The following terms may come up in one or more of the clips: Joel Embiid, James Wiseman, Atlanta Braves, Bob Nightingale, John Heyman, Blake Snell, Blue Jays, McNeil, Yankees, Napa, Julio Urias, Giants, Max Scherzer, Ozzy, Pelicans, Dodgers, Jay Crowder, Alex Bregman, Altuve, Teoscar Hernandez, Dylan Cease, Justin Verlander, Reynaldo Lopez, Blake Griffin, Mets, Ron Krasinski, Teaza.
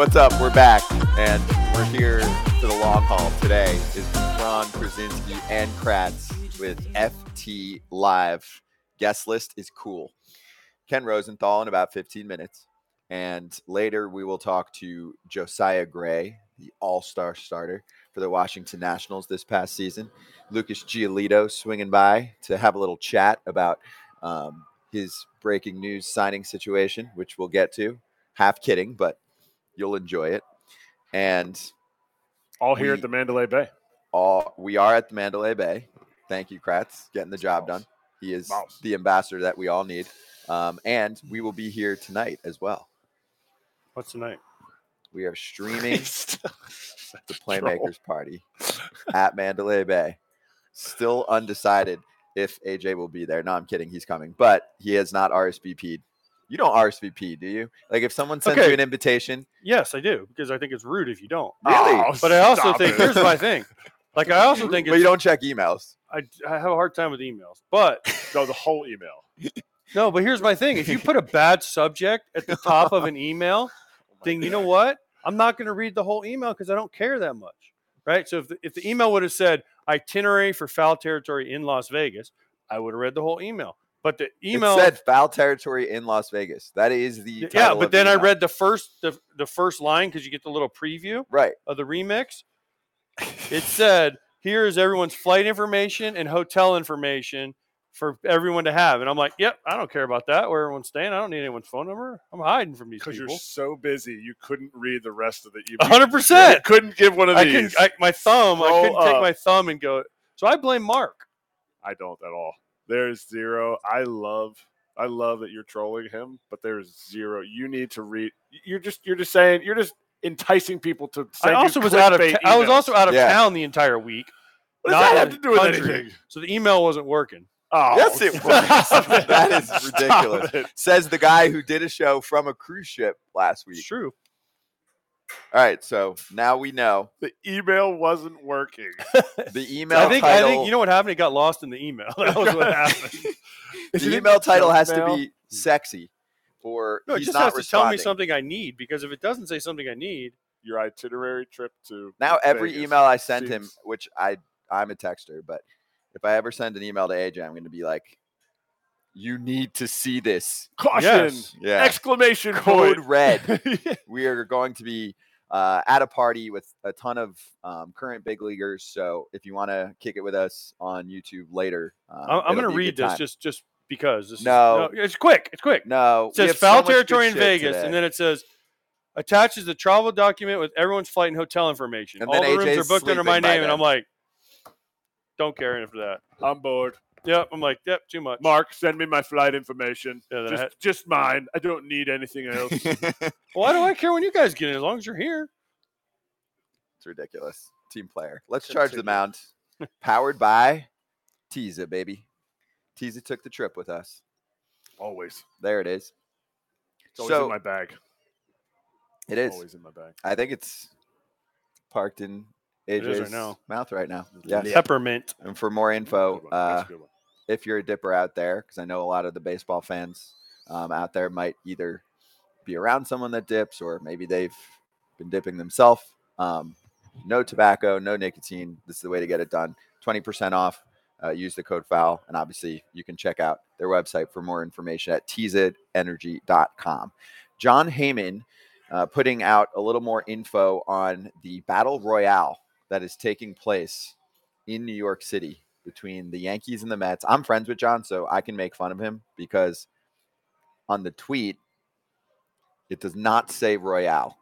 What's up? We're back, and we're here for the long haul. Today is Ron Krasinski and Kratz with FT Live. Guest list is cool. Ken Rosenthal in about 15 minutes, and later we will talk to Josiah Gray, the all-star starter for the Washington Nationals this past season. Lucas Giolito swinging by to have a little chat about his breaking news signing situation, which we'll get to. Half kidding, but you'll enjoy it. And all here at the Mandalay Bay. We are at the Mandalay Bay. Thank you, Kratz, getting the job done. He is the ambassador that we all need. And we will be here tonight as well. What's tonight? We are streaming the Playmakers Party at Mandalay Bay. Still undecided if AJ will be there. No, I'm kidding. He's coming. But he has not RSVP'd. You don't RSVP, do you? Like if someone sends you an invitation. Yes, I do. Because I think it's rude if you don't. Really? Oh, but I also think, here's my thing. Like I also think. But you don't check emails. I have a hard time with emails. But the whole email. No, but here's my thing. If you put a bad subject at the top of an email, then you know what? I'm not going to read the whole email because I don't care that much. Right? So if the email would have said itinerary for foul territory in Las Vegas, I would have read the whole email. But the email it said foul territory in Las Vegas. That is the title. Yeah, but then I read the first line because you get the little preview of the remix. It said, here is everyone's flight information and hotel information for everyone to have. And I'm like, yep, I don't care about that. Where everyone's staying. I don't need anyone's phone number. I'm hiding from these people. Because you're so busy, you couldn't read the rest of the email. 100%. You couldn't give one of these. I couldn't take my thumb and go. So I blame Mark. I don't at all. There's zero. I love that you're trolling him, but there's zero. You need to read. You're just enticing people to. I was also out of town the entire week. What does that have to do with anything? So the email wasn't working. Oh, yes, it was. That is ridiculous. Says the guy who did a show from a cruise ship last week. It's true. All right, so now we know the email wasn't working. The email I think you know what happened? It got lost in the email. That was what happened. The email title has to be sexy, or no, it just has to tell me something I need. Because if it doesn't say something I need, your itinerary trip to now Vegas, every email I send him, which I'm a texter, but if I ever send an email to AJ, I'm going to be like, you need to see this. Caution! Yes. Yeah. Exclamation point. Code red. Yeah. We are going to be at a party with a ton of current big leaguers. So if you want to kick it with us on YouTube later. I'm going to read this just because. It's quick. It's quick. No. It says foul territory in Vegas. Today. And then it says attaches the travel document with everyone's flight and hotel information. And all the rooms are booked under my name. And I'm like, don't care after that. I'm bored. Yep, I'm like, yep, too much. Mark, send me my flight information. Yeah, just mine. I don't need anything else. Why do I care when you guys get in as long as you're here? It's ridiculous. Team player. Let's charge the mound. Powered by Teaza, baby. Teaza took the trip with us. Always. There it is. It's always in my bag. It is. Always in my bag. I think it's parked in AJ's mouth right now. Yes. Peppermint. And for more info, if you're a dipper out there, because I know a lot of the baseball fans out there might either be around someone that dips or maybe they've been dipping themselves. No tobacco, no nicotine. This is the way to get it done. 20% off. Use the code FOUL. And obviously, you can check out their website for more information at teazenergy.com. John Heyman putting out a little more info on the Battle Royale that is taking place in New York City between the Yankees and the Mets. I'm friends with John, so I can make fun of him because on the tweet, it does not say Royale.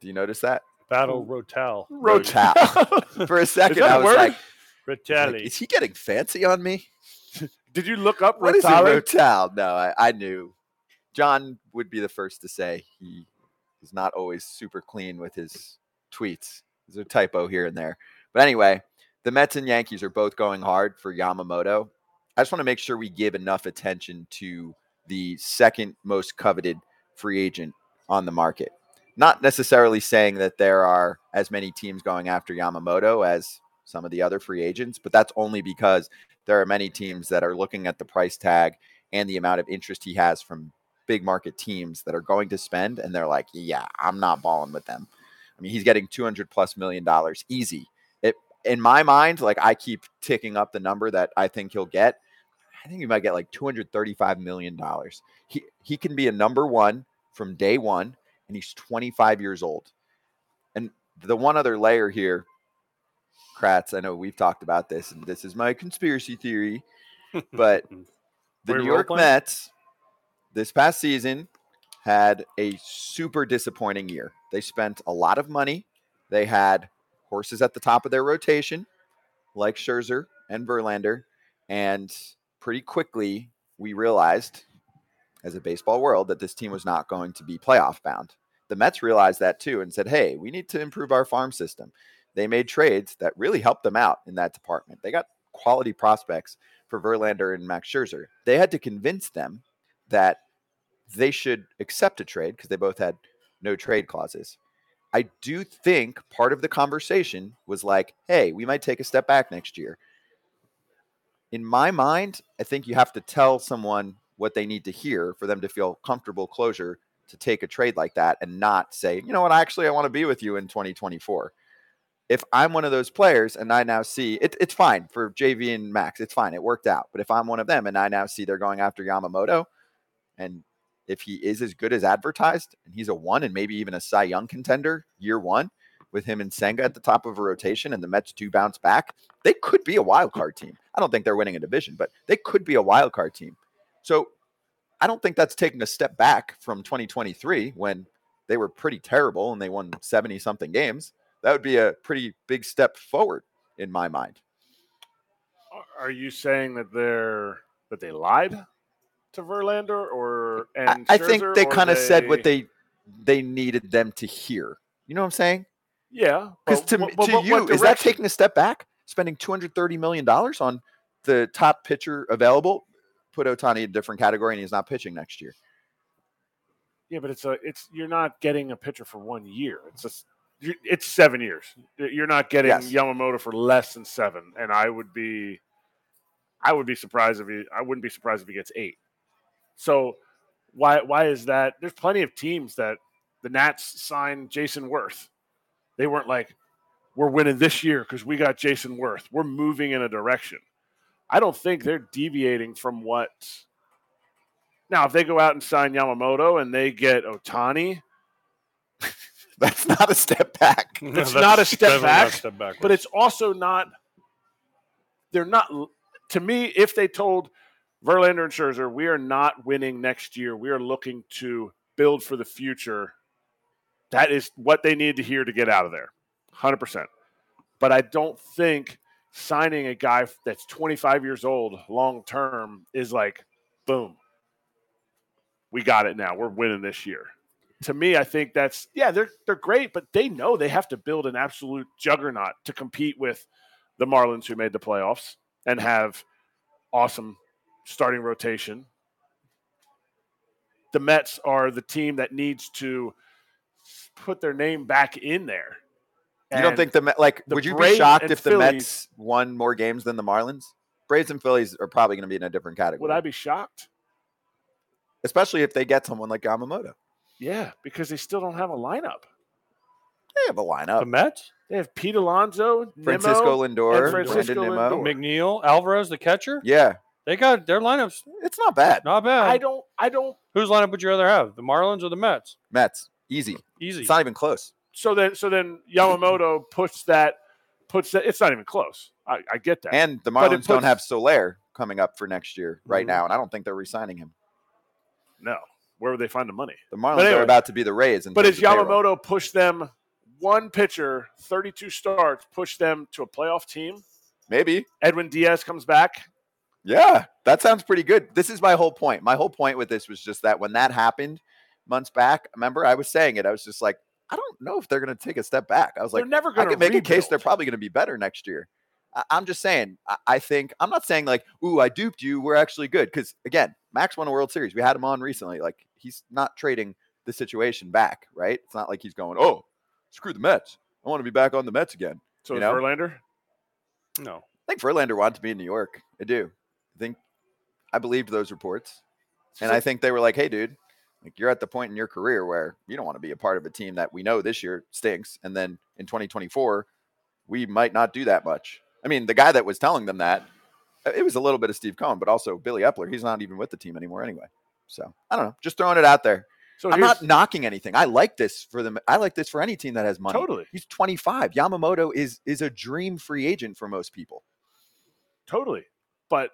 Do you notice that? Battle Royale. Royale. For a second, I was like, Royale. Is he getting fancy on me? Did you look up Royale? What is a Royale? No, I knew. John would be the first to say he is not always super clean with his tweets. There's a typo here and there. But anyway, the Mets and Yankees are both going hard for Yamamoto. I just want to make sure we give enough attention to the second most coveted free agent on the market. Not necessarily saying that there are as many teams going after Yamamoto as some of the other free agents, but that's only because there are many teams that are looking at the price tag and the amount of interest he has from big market teams that are going to spend, and they're like, yeah, I'm not balling with them. I mean, he's getting $200+ million easy. It, in my mind, like I keep ticking up the number that I think he'll get. I think he might get like $235 million. He can be a number one from day one, and he's 25 years old. And the one other layer here, Kratz, I know we've talked about this, and this is my conspiracy theory, but the New York Mets this past season had a super disappointing year. They spent a lot of money. They had horses at the top of their rotation, like Scherzer and Verlander, and pretty quickly we realized as a baseball world that this team was not going to be playoff bound. The Mets realized that too and said, hey, we need to improve our farm system. They made trades that really helped them out in that department. They got quality prospects for Verlander and Max Scherzer. They had to convince them that they should accept a trade because they both had no trade clauses. I do think part of the conversation was like, hey, we might take a step back next year. In my mind, I think you have to tell someone what they need to hear for them to feel comfortable closure to take a trade like that and not say, you know what, actually, I want to be with you in 2024. If I'm one of those players and I now see it's fine for JV and Max, it's fine. It worked out. But if I'm one of them and I now see they're going after Yamamoto, and if he is as good as advertised and he's a one and maybe even a Cy Young contender year one with him and Senga at the top of a rotation and the Mets do bounce back, they could be a wild card team. I don't think they're winning a division, but they could be a wild card team. So I don't think that's taking a step back from 2023 when they were pretty terrible and they won 70 something games. That would be a pretty big step forward in my mind. Are you saying that they lied to Verlander or and Scherzer, I think they kind of said what they needed them to hear. You know what I'm saying? Yeah. Because to you, is that taking a step back? Spending $230 million on the top pitcher available? Put Ohtani in a different category and he's not pitching next year. Yeah, but it's you're not getting a pitcher for 1 year. It's 7 years. You're not getting Yamamoto for less than 7, and I would be surprised if he gets 8. So why is that? There's plenty of teams that the Nats signed Jason Worth. They weren't like, we're winning this year because we got Jason Worth. We're moving in a direction. I don't think they're deviating from what. Now, if they go out and sign Yamamoto and they get Ohtani, that's not a step back. No, it's not a step back, but it's also not. They're not. To me, if they told Verlander and Scherzer, we are not winning next year, we are looking to build for the future, that is what they need to hear to get out of there, 100%. But I don't think signing a guy that's 25 years old long-term is like, boom, we got it now, we're winning this year. To me, I think that's, yeah, they're great, but they know they have to build an absolute juggernaut to compete with the Marlins, who made the playoffs and have awesome starting rotation. The Mets are the team that needs to put their name back in there. You don't think would you be shocked if the Mets won more games than the Marlins? Braves and Phillies are probably going to be in a different category. Would I be shocked? Especially if they get someone like Yamamoto. Yeah, because they still don't have a lineup. They have a lineup. The Mets? They have Pete Alonso, Francisco Lindor, Nimmo, McNeil, Alvarez, the catcher. Yeah. They got their lineups. It's not bad. Not bad. I don't. Whose lineup would you rather have? The Marlins or the Mets? Mets. Easy. It's not even close. So then Yamamoto puts that. It's not even close. I get that. And the Marlins don't have Soler coming up for next year right now, and I don't think they're re-signing him. No. Where would they find the money? The Marlins are about to be the Rays. But as Yamamoto pushed them, one pitcher, 32 starts, pushed them to a playoff team? Maybe. Edwin Diaz comes back? Yeah, that sounds pretty good. This is my whole point. My whole point with this was just that when that happened months back, remember, I was saying it. I was just like, I don't know if they're going to take a step back. I was like, I can make a case they're probably going to be better next year. I'm just saying, I think, I'm not saying like, ooh, I duped you, we're actually good. Because again, Max won a World Series. We had him on recently. Like, he's not trading the situation back, right? It's not like he's going, oh, screw the Mets, I want to be back on the Mets again. So is Verlander? No. I think Verlander wanted to be in New York. I do. I believed those reports. And I think they were like, hey, dude, Like, you're at the point in your career where you don't want to be a part of a team that we know this year stinks. And then in 2024, we might not do that much. I mean, the guy that was telling them that, it was a little bit of Steve Cohen, but also Billy Epler. He's not even with the team anymore anyway. So I don't know. Just throwing it out there. So I'm not knocking anything. I like this for them. I like this for any team that has money. Totally. He's 25. Yamamoto is a dream free agent for most people. Totally. But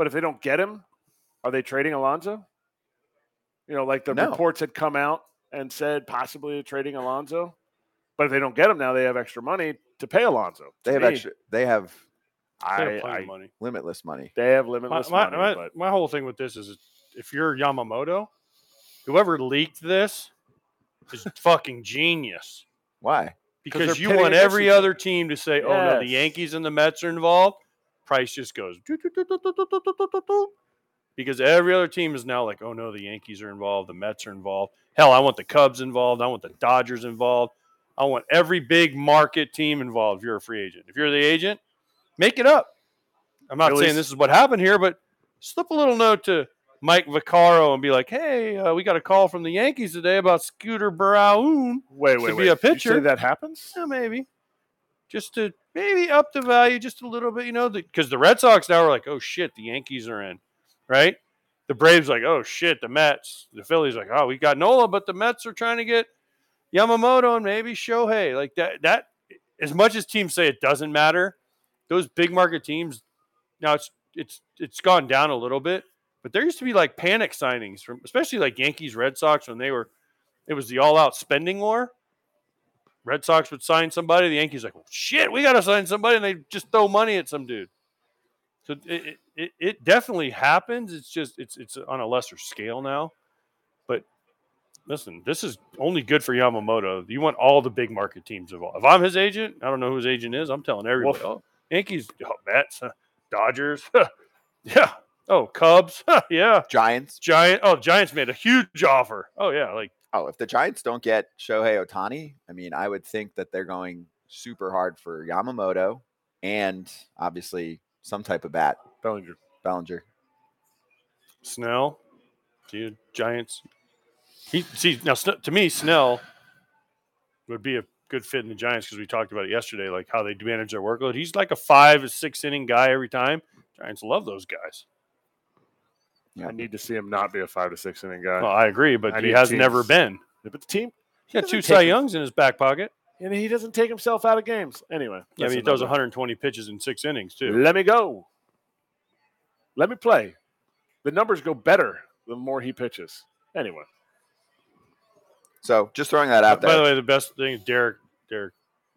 if they don't get him, are they trading Alonso? You know, like reports had come out and said possibly trading Alonso. But if they don't get him now, they have extra money to pay Alonso. They have limitless money. They have limitless money. My whole thing with this is if you're Yamamoto, whoever leaked this is fucking genius. Why? Because you want every other team to say, oh, no, the Yankees and the Mets are involved. Price just goes. Because every other team is now like, oh, no, the Yankees are involved. The Mets are involved. Hell, I want the Cubs involved. I want the Dodgers involved. I want every big market team involved if you're a free agent. If you're the agent, make it up. I'm not saying this is what happened here, but slip a little note to Mike Vaccaro and be like, hey, we got a call from the Yankees today about Scooter Braun to be a pitcher. You say that happens? Yeah, maybe. Just to maybe up the value just a little bit, you know, because the Red Sox now are like, oh, shit, the Yankees are in, right? The Braves like, oh, shit, the Mets. The Phillies like, oh, we got Nola, but the Mets are trying to get Yamamoto and maybe Shohei. Like that, as much as teams say it doesn't matter, those big market teams, now it's gone down a little bit. But there used to be like panic signings from, especially like Yankees, Red Sox, when it was the all-out spending war. Red Sox would sign somebody. The Yankees like, well, shit, we got to sign somebody. And they just throw money at some dude. So it definitely happens. It's just, it's on a lesser scale now. But listen, this is only good for Yamamoto. You want all the big market teams involved. If I'm his agent, I don't know who his agent is. I'm telling everybody. Well, Yankees, Mets, Dodgers. Yeah. Oh, Cubs. Yeah. Giants. Oh, Giants made a huge offer. Oh, yeah. If the Giants don't get Shohei Ohtani, I mean, I would think that they're going super hard for Yamamoto and obviously some type of bat. Bellinger. Snell. Dude, Giants. To me, Snell would be a good fit in the Giants because we talked about it yesterday, like how they manage their workload. He's like a 5 or 6 inning guy every time. Giants love those guys. Yeah. I need to see him not be a 5 to 6 inning guy. Well, I agree, but he has never been. But the team, he's got 2 Cy Youngs in his back pocket, and he doesn't take himself out of games anyway. Yeah, I mean, he throws 120 pitches in 6 innings too. Let me go. Let me play. The numbers go better the more he pitches. Anyway, so just throwing that out there. By the way, the best thing is Derek,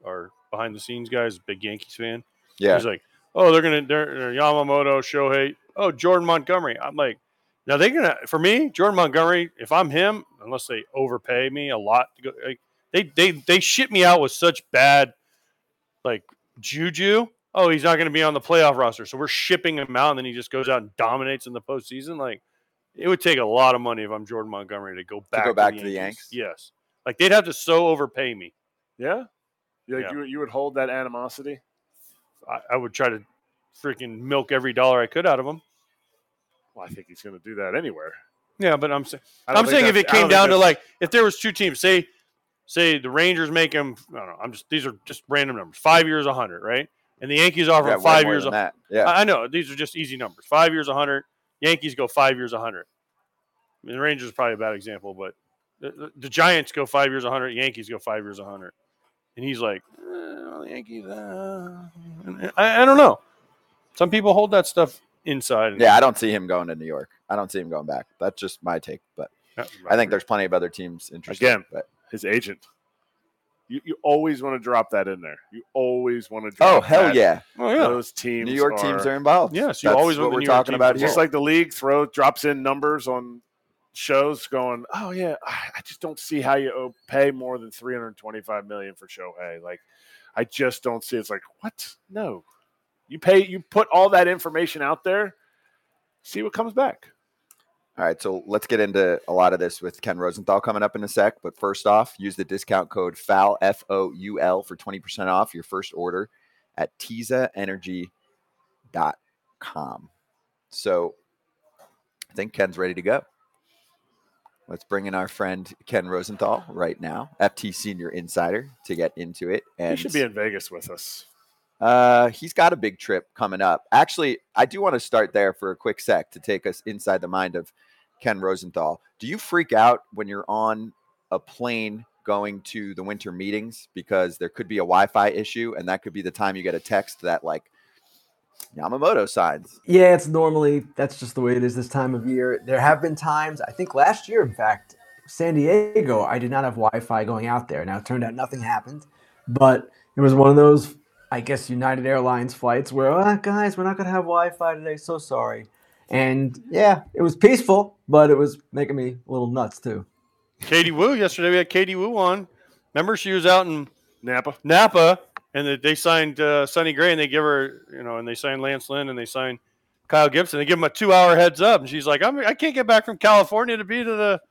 our behind the scenes guy, is a big Yankees fan. Yeah, he's like, oh, they're Yamamoto, Shohei. Oh, Jordan Montgomery. I'm like, now they're going to, for me, Jordan Montgomery, if I'm him, unless they overpay me a lot, to go, like, they shit me out with such bad, like, juju. Oh, he's not going to be on the playoff roster, so we're shipping him out, and then he just goes out and dominates in the postseason. Like, it would take a lot of money if I'm Jordan Montgomery to go back to the Yanks. Yes. Like, they'd have to so overpay me. Yeah? Yeah. You would hold that animosity? I would try to freaking milk every dollar I could out of him. Well, I think he's going to do that anywhere. Yeah, but I'm saying if it came down to like if there was 2 teams, say the Rangers make him, I don't know, these are just random numbers. 5 years, $100, right? And the Yankees offer 5 years. Yeah. I know these are just easy numbers. 5 years, $100. Yankees go 5 years, $100. I mean, the Rangers is probably a bad example, but the Giants go 5 years, $100. Yankees go 5 years, $100. And he's like, the Yankees. I don't know. Some people hold that stuff inside. Yeah, I don't see him going to New York. I don't see him going back. That's just my take. But I think there's plenty of other teams interested. Again, but his agent. You always want to drop that in there. You always want to drop that. Oh, hell yeah. Oh, yeah. Those teams New York teams are involved. Yes, yeah, so you always want what we're talking about here. Just like the league drops in numbers on shows going, oh, yeah, I just don't see how you pay more than $325 million for Shohei. Like, I just don't see it. It's like, what? No. You put all that information out there, see what comes back. All right, so let's get into a lot of this with Ken Rosenthal coming up in a sec. But first off, use the discount code FOUL, F-O-U-L, for 20% off your first order at teazaenergy.com. So I think Ken's ready to go. Let's bring in our friend Ken Rosenthal right now, FT Senior Insider, to get into it. And he should be in Vegas with us. He's got a big trip coming up. Actually, I do want to start there for a quick sec to take us inside the mind of Ken Rosenthal. Do you freak out when you're on a plane going to the winter meetings because there could be a Wi-Fi issue, and that could be the time you get a text that like Yamamoto signs? Yeah, it's normally, that's just the way it is this time of year. There have been times, I think last year, in fact, San Diego, I did not have Wi-Fi going out there. Now, it turned out nothing happened, but it was one of those, I guess, United Airlines flights where, oh, guys, we're not going to have Wi-Fi today. So sorry. And yeah, it was peaceful, but it was making me a little nuts too. Katie Wu, yesterday we had Katie Wu on. Remember, she was out in Napa. And they signed Sonny Gray, and they give her, and they signed Lance Lynn, and they signed Kyle Gibson. They give him a 2-hour heads up, and she's like, "I can't get back from California to be to the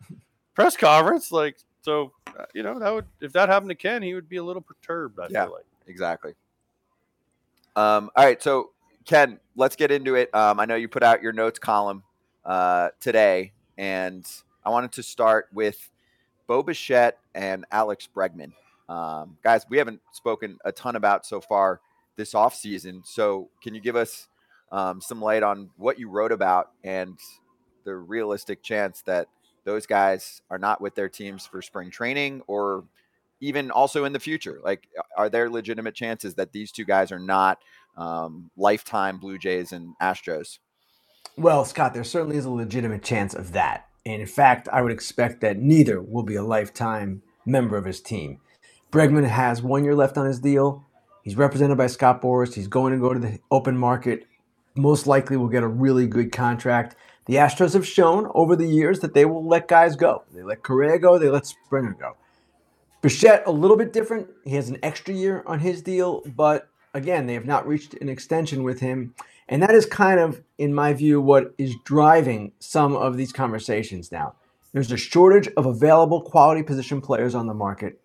press conference." Like, so, that would, if that happened to Ken, he would be a little perturbed. I feel like exactly. All right, so Ken, let's get into it. I know you put out your notes column today, and I wanted to start with Bo Bichette and Alex Bregman. Guys, we haven't spoken a ton about so far this off season. So can you give us some light on what you wrote about and the realistic chance that those guys are not with their teams for spring training or even also in the future? Like, are there legitimate chances that these two guys are not lifetime Blue Jays and Astros? Well, Scott, there certainly is a legitimate chance of that. And in fact, I would expect that neither will be a lifetime member of his team. Bregman has 1 year left on his deal. He's represented by Scott Boras. He's going to go to the open market. Most likely will get a really good contract. The Astros have shown over the years that they will let guys go. They let Correa go. They let Springer go. Bichette, a little bit different. He has an extra year on his deal. But again, they have not reached an extension with him. And that is kind of, in my view, what is driving some of these conversations now. There's a shortage of available quality position players on the market.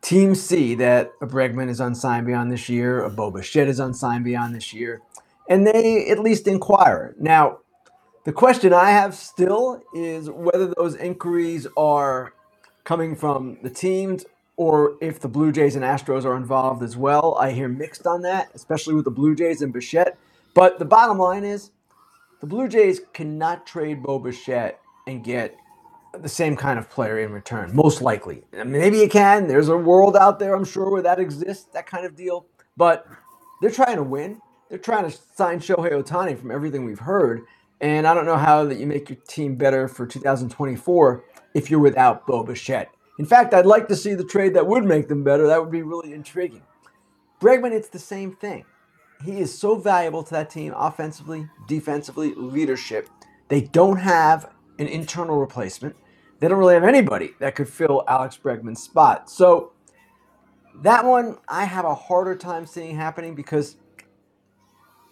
Teams see that a Bregman is unsigned beyond this year, a Bo Bichette is unsigned beyond this year, and they at least inquire. Now, the question I have still is whether those inquiries are coming from the teams or if the Blue Jays and Astros are involved as well. I hear mixed on that, especially with the Blue Jays and Bichette. But the bottom line is the Blue Jays cannot trade Bo Bichette and get the same kind of player in return, most likely. Maybe you can. There's a world out there, I'm sure, where that exists, that kind of deal. But they're trying to win. They're trying to sign Shohei Ohtani from everything we've heard. And I don't know how that you make your team better for 2024 if you're without Bo Bichette. In fact, I'd like to see the trade that would make them better. That would be really intriguing. Bregman, it's the same thing. He is so valuable to that team offensively, defensively, leadership. They don't have an internal replacement. They don't really have anybody that could fill Alex Bregman's spot. So that one I have a harder time seeing happening because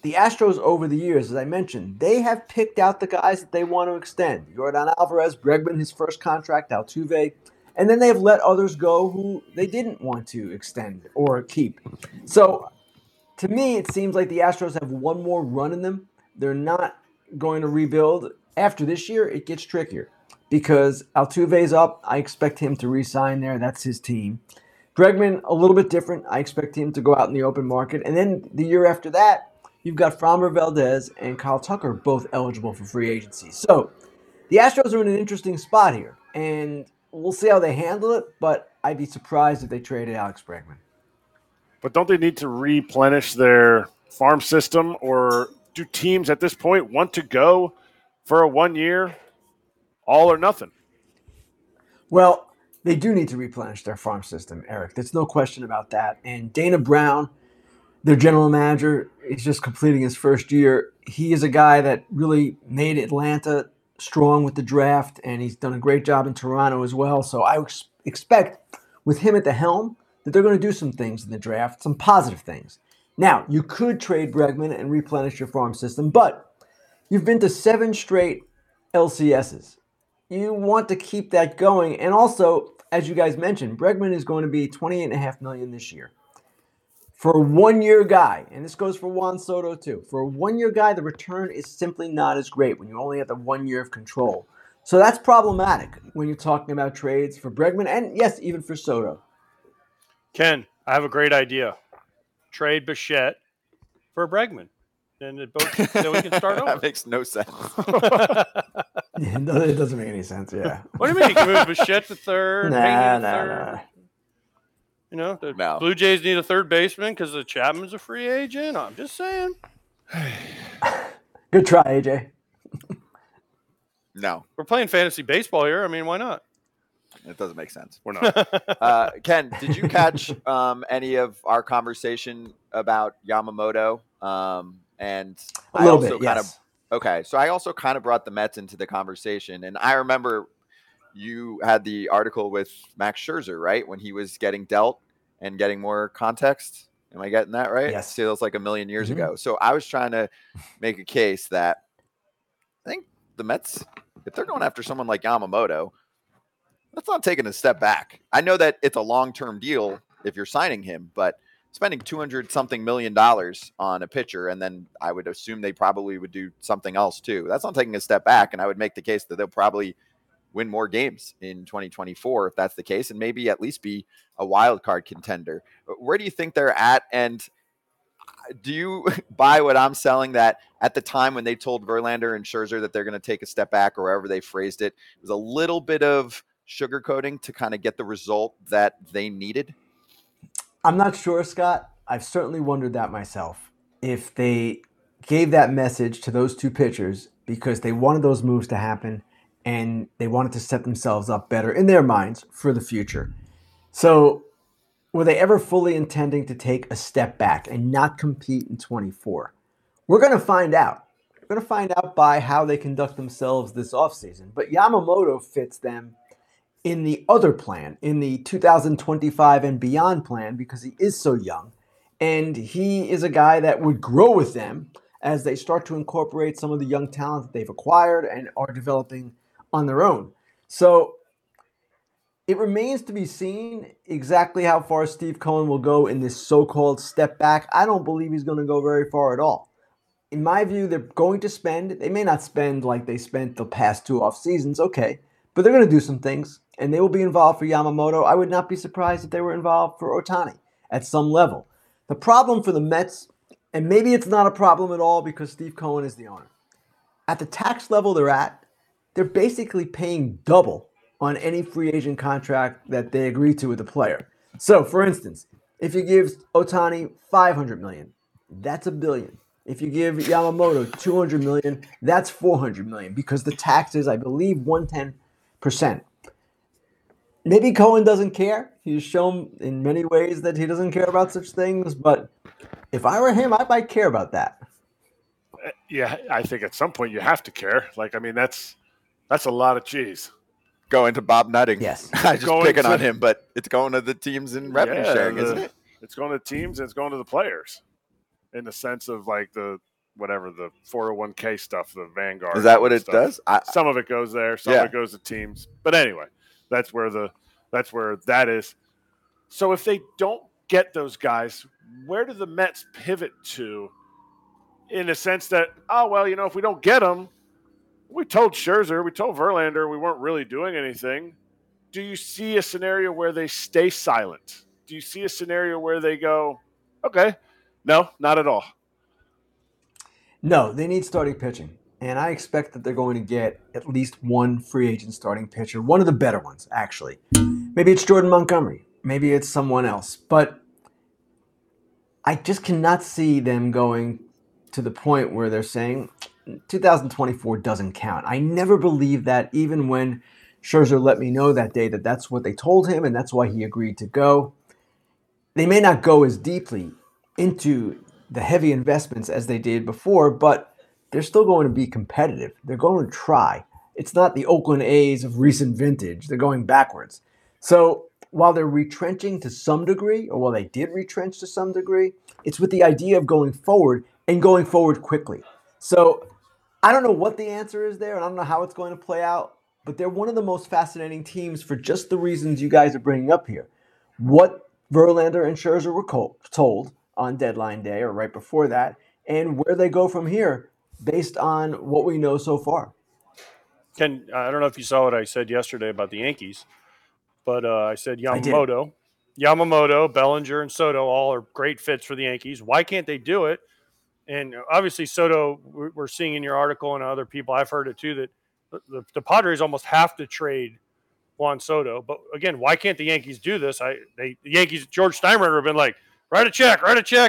the Astros over the years, as I mentioned, they have picked out the guys that they want to extend. Jordan Alvarez, Bregman, his first contract, Altuve. And then they have let others go who they didn't want to extend or keep. So to me, it seems like the Astros have one more run in them. They're not going to rebuild. After this year, it gets trickier. Because Altuve's up, I expect him to re-sign there. That's his team. Bregman, a little bit different. I expect him to go out in the open market. And then the year after that, you've got Framber Valdez and Kyle Tucker both eligible for free agency. So the Astros are in an interesting spot here. And we'll see how they handle it. But I'd be surprised if they traded Alex Bregman. But don't they need to replenish their farm system? Or do teams at this point want to go for a 1 year? All or nothing. Well, they do need to replenish their farm system, Eric. There's no question about that. And Dana Brown, their general manager, is just completing his first year. He is a guy that really made Atlanta strong with the draft, and he's done a great job in Toronto as well. So I expect with him at the helm that they're going to do some things in the draft, some positive things. Now, you could trade Bregman and replenish your farm system, but you've been to 7 straight LCSs. You want to keep that going. And also, as you guys mentioned, Bregman is going to be $28.5 million this year. For a 1 year guy, and this goes for Juan Soto too, for a 1 year guy, the return is simply not as great when you only have the 1 year of control. So that's problematic when you're talking about trades for Bregman and, yes, even for Soto. Ken, I have a great idea. Trade Bichette for Bregman. And then we can start over. That makes no sense. It doesn't make any sense, yeah. What do you mean? You can move Bichette to third? Nah. You know, the Blue Jays need a third baseman because the Chapman's a free agent. I'm just saying. Good try, AJ. No. We're playing fantasy baseball here. I mean, why not? It doesn't make sense. We're not. Ken, did you catch any of our conversation about Yamamoto? And a little bit, yes. Okay, so I also kind of brought the Mets into the conversation. And I remember you had the article with Max Scherzer, right, when he was getting dealt and getting more context. Am I getting that right? Yes. It feels like a million years ago. So I was trying to make a case that I think the Mets, if they're going after someone like Yamamoto, that's not taking a step back. I know that it's a long-term deal if you're signing him, but spending $200-something million on a pitcher, and then I would assume they probably would do something else too. That's not taking a step back, and I would make the case that they'll probably win more games in 2024 if that's the case, and maybe at least be a wild card contender. Where do you think they're at, and do you buy what I'm selling that at the time when they told Verlander and Scherzer that they're going to take a step back or however they phrased it, it was a little bit of sugarcoating to kind of get the result that they needed? I'm not sure, Scott. I've certainly wondered that myself. If they gave that message to those two pitchers because they wanted those moves to happen and they wanted to set themselves up better in their minds for the future. So were they ever fully intending to take a step back and not compete in 24? We're going to find out. We're going to find out by how they conduct themselves this offseason. But Yamamoto fits them in the other plan, in the 2025 and beyond plan, because he is so young. And he is a guy that would grow with them as they start to incorporate some of the young talent that they've acquired and are developing on their own. So it remains to be seen exactly how far Steve Cohen will go in this so-called step back. I don't believe he's going to go very far at all. In my view, they're going to spend. They may not spend like they spent the past two off seasons, okay, but they're going to do some things. And they will be involved for Yamamoto. I would not be surprised if they were involved for Ohtani at some level. The problem for the Mets, and maybe it's not a problem at all because Steve Cohen is the owner, at the tax level they're at, they're basically paying double on any free agent contract that they agree to with a player. So, for instance, if you give Ohtani $500 million, that's $1 billion. If you give Yamamoto $200 million, that's $400 million because the tax is, I believe, 110%. Maybe Cohen doesn't care. He's shown in many ways that he doesn't care about such things, but if I were him, I might care about that. Yeah, I think at some point you have to care. Like, I mean, that's a lot of cheese. Going to Bob Nutting. Yes. I'm just picking on him, but it's going to the teams in revenue sharing, isn't it? It's going to the teams and it's going to the players in the sense of like the whatever, the 401k stuff, the Vanguard. Is that what it does? Some of it goes there. Some of it goes to teams. But anyway. That's where that is. So if they don't get those guys, where do the Mets pivot to in the sense that, oh, well, you know, if we don't get them, we told Scherzer, we told Verlander, we weren't really doing anything. Do you see a scenario where they stay silent? Do you see a scenario where they go, okay, no, not at all? No, they need starting pitching. And I expect that they're going to get at least one free agent starting pitcher, one of the better ones, actually. Maybe it's Jordan Montgomery. Maybe it's someone else. But I just cannot see them going to the point where they're saying 2024 doesn't count. I never believed that, even when Scherzer let me know that day that that's what they told him and that's why he agreed to go. They may not go as deeply into the heavy investments as they did before, but they're still going to be competitive. They're going to try. It's not the Oakland A's of recent vintage. They're going backwards. So while they're retrenching to some degree, or while they did retrench to some degree, it's with the idea of going forward and going forward quickly. So I don't know what the answer is there, and I don't know how it's going to play out, but they're one of the most fascinating teams for just the reasons you guys are bringing up here. What Verlander and Scherzer were told on deadline day or right before that, and where they go from here, based on what we know so far. Ken, I don't know if you saw what I said yesterday about the Yankees, but I said Yamamoto, Bellinger, and Soto all are great fits for the Yankees. Why can't they do it? And obviously Soto, we're seeing in your article and other people, I've heard it too, that the Padres almost have to trade Juan Soto. But again, why can't the Yankees do this? The Yankees, George Steinbrenner have been like, write a check,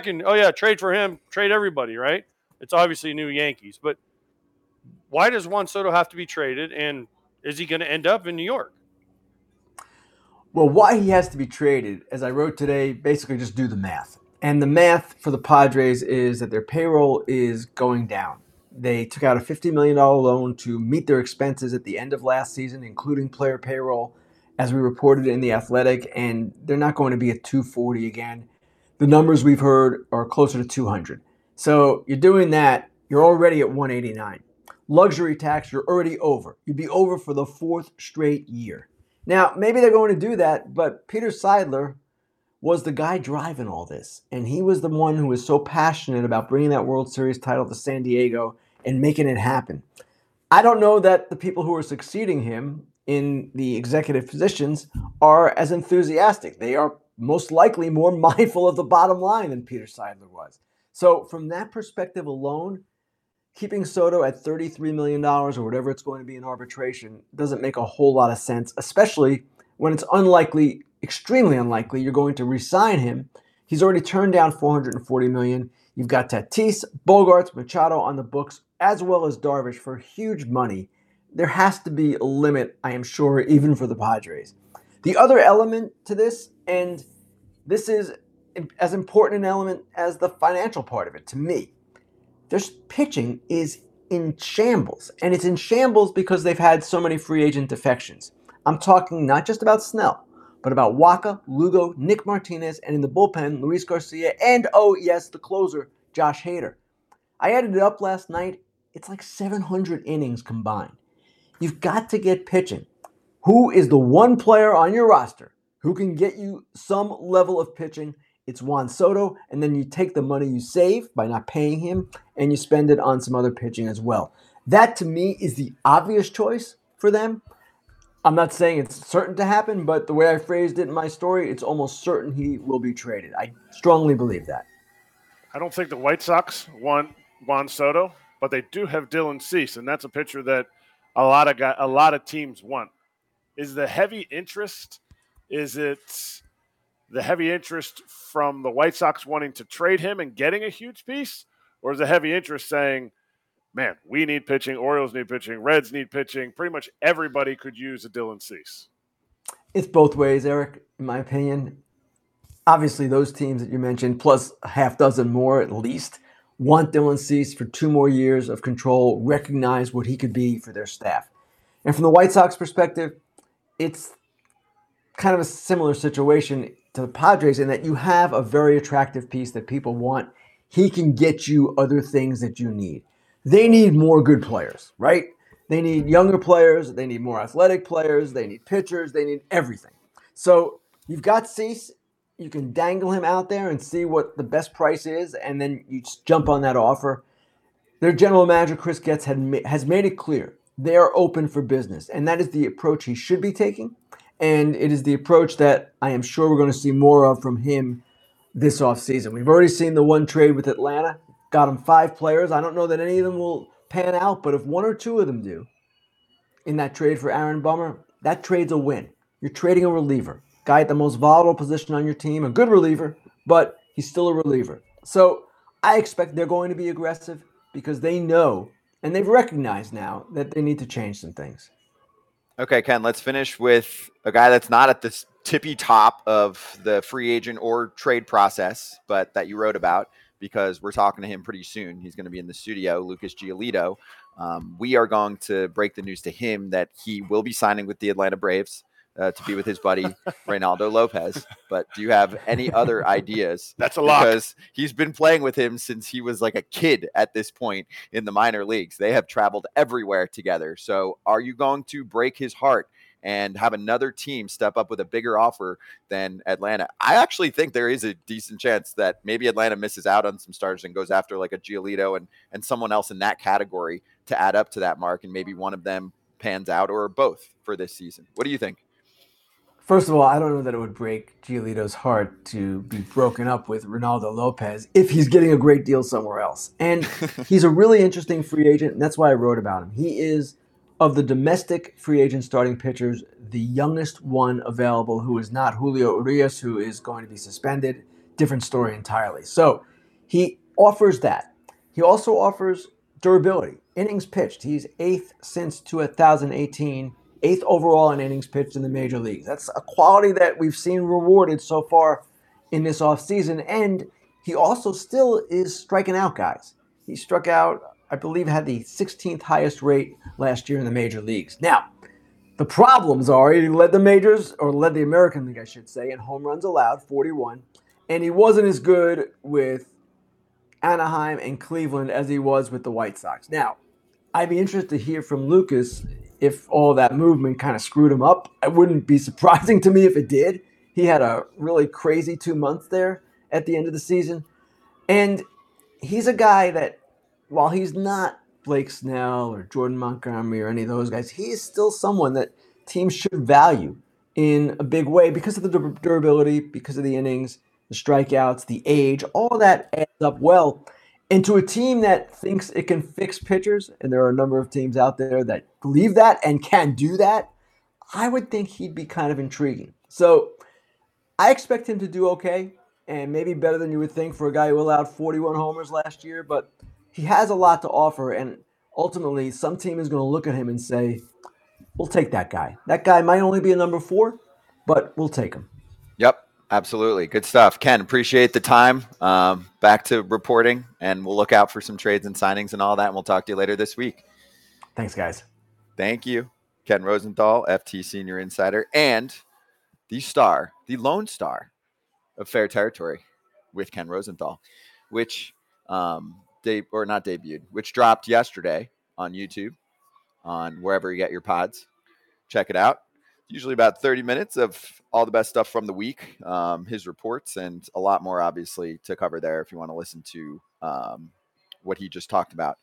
and trade for him, trade everybody, right? It's obviously new Yankees. But why does Juan Soto have to be traded, and is he going to end up in New York? Well, why he has to be traded, as I wrote today, basically just do the math. And the math for the Padres is that their payroll is going down. They took out a $50 million loan to meet their expenses at the end of last season, including player payroll, as we reported in The Athletic, and they're not going to be at 240 again. The numbers we've heard are closer to 200. So you're doing that, you're already at 189. Luxury tax, you're already over. You'd be over for the fourth straight year. Now, maybe they're going to do that, but Peter Seidler was the guy driving all this. And he was the one who was so passionate about bringing that World Series title to San Diego and making it happen. I don't know that the people who are succeeding him in the executive positions are as enthusiastic. They are most likely more mindful of the bottom line than Peter Seidler was. So from that perspective alone, keeping Soto at $33 million or whatever it's going to be in arbitration doesn't make a whole lot of sense, especially when it's extremely unlikely you're going to re-sign him. He's already turned down $440 million. You've got Tatis, Bogarts, Machado on the books, as well as Darvish for huge money. There has to be a limit, I am sure, even for the Padres. The other element to this, and this is as important an element as the financial part of it to me, their pitching is in shambles. And it's in shambles because they've had so many free agent defections. I'm talking not just about Snell, but about Waka, Lugo, Nick Martinez, and in the bullpen, Luis Garcia, and, oh yes, the closer, Josh Hader. I added it up last night. It's like 700 innings combined. You've got to get pitching. Who is the one player on your roster who can get you some level of pitching? It's Juan Soto, and then you take the money you save by not paying him, and you spend it on some other pitching as well. That, to me, is the obvious choice for them. I'm not saying it's certain to happen, but the way I phrased it in my story, it's almost certain he will be traded. I strongly believe that. I don't think the White Sox want Juan Soto, but they do have Dylan Cease, and that's a pitcher that a lot of teams want. Is the heavy interest? Is it the heavy interest from the White Sox wanting to trade him and getting a huge piece, or is the heavy interest saying, man, we need pitching, Orioles need pitching, Reds need pitching. Pretty much everybody could use a Dylan Cease. It's both ways, Eric, in my opinion. Obviously, those teams that you mentioned, plus a half dozen more at least, want Dylan Cease for 2 more years of control, recognize what he could be for their staff. And from the White Sox perspective, it's kind of a similar situation to the Padres in that you have a very attractive piece that people want. He can get you other things that you need. They need more good players, right? They need younger players. They need more athletic players. They need pitchers. They need everything. So you've got Cease. You can dangle him out there and see what the best price is, and then you just jump on that offer. Their general manager, Chris Getz, has made it clear they are open for business, and that is the approach he should be taking, and it is the approach that I am sure we're going to see more of from him this offseason. We've already seen the one trade with Atlanta. Got him 5 players. I don't know that any of them will pan out, but if one or two of them do in that trade for Aaron Bummer, that trade's a win. You're trading a reliever, guy at the most volatile position on your team, a good reliever, but he's still a reliever. So I expect they're going to be aggressive because they know and they've recognized now that they need to change some things. Okay, Ken, let's finish with a guy that's not at the tippy top of the free agent or trade process, but that you wrote about, because we're talking to him pretty soon. He's going to be in the studio, Lucas Giolito. We are going to break the news to him that he will be signing with the Atlanta Braves to be with his buddy, Reynaldo Lopez. But do you have any other ideas? That's a lot. Because he's been playing with him since he was like a kid at this point in the minor leagues. They have traveled everywhere together. So are you going to break his heart and have another team step up with a bigger offer than Atlanta? I actually think there is a decent chance that maybe Atlanta misses out on some stars and goes after like a Giolito and someone else in that category to add up to that mark. And maybe one of them pans out, or both, for this season. What do you think? First of all, I don't know that it would break Giolito's heart to be broken up with Ronaldo Lopez if he's getting a great deal somewhere else. And he's a really interesting free agent, and that's why I wrote about him. He is, of the domestic free agent starting pitchers, the youngest one available who is not Julio Urias, who is going to be suspended. Different story entirely. So he offers that. He also offers durability. Innings pitched. He's eighth since 2018. Eighth overall in innings pitched in the major leagues. That's a quality that we've seen rewarded so far in this offseason. And he also still is striking out guys. He struck out, I believe, had the 16th highest rate last year in the major leagues. Now, the problems are he led the majors, or led the American League, I should say, in home runs allowed, 41. And he wasn't as good with Anaheim and Cleveland as he was with the White Sox. Now, I'd be interested to hear from Lucas if all that movement kind of screwed him up. It wouldn't be surprising to me if it did. He had a really crazy 2 months there at the end of the season. And he's a guy that, while he's not Blake Snell or Jordan Montgomery or any of those guys, he is still someone that teams should value in a big way because of the durability, because of the innings, the strikeouts, the age, all that adds up well. And to a team that thinks it can fix pitchers, and there are a number of teams out there that believe that and can do that, I would think he'd be kind of intriguing. So I expect him to do okay, and maybe better than you would think for a guy who allowed 41 homers last year, but he has a lot to offer, and ultimately some team is going to look at him and say, we'll take that guy. That guy might only be a number four, but we'll take him. Yep. Absolutely. Good stuff. Ken, appreciate the time. Back to reporting, and we'll look out for some trades and signings and all that. And we'll talk to you later this week. Thanks, guys. Thank you. Ken Rosenthal, FT Senior Insider, and the star, the lone star of Fair Territory with Ken Rosenthal, which which dropped yesterday on YouTube, on wherever you get your pods. Check it out. Usually about 30 minutes of all the best stuff from the week, his reports, and a lot more, obviously, to cover there if you want to listen to what he just talked about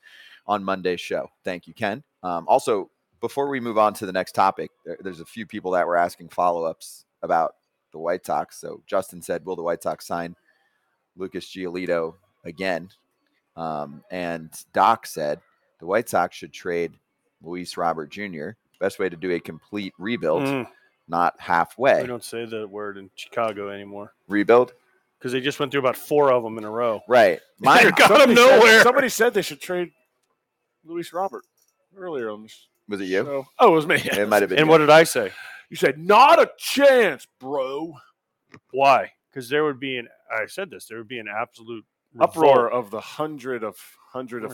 on Monday's show. Thank you, Ken. Also, before we move on to the next topic, there's a few people that were asking follow-ups about the White Sox. So Justin said, will the White Sox sign Lucas Giolito again? And Doc said, the White Sox should trade Luis Robert Jr., best way to do a complete rebuild, not halfway. We don't say that word in Chicago anymore. Rebuild? Because they just went through about four of them in a row. Right. They got him nowhere. Somebody said they should trade Luis Robert earlier on this. Was it you? It was me. It might have been. And you. What did I say? You said, not a chance, bro. Why? Because there would be an absolute uproar of the hundred of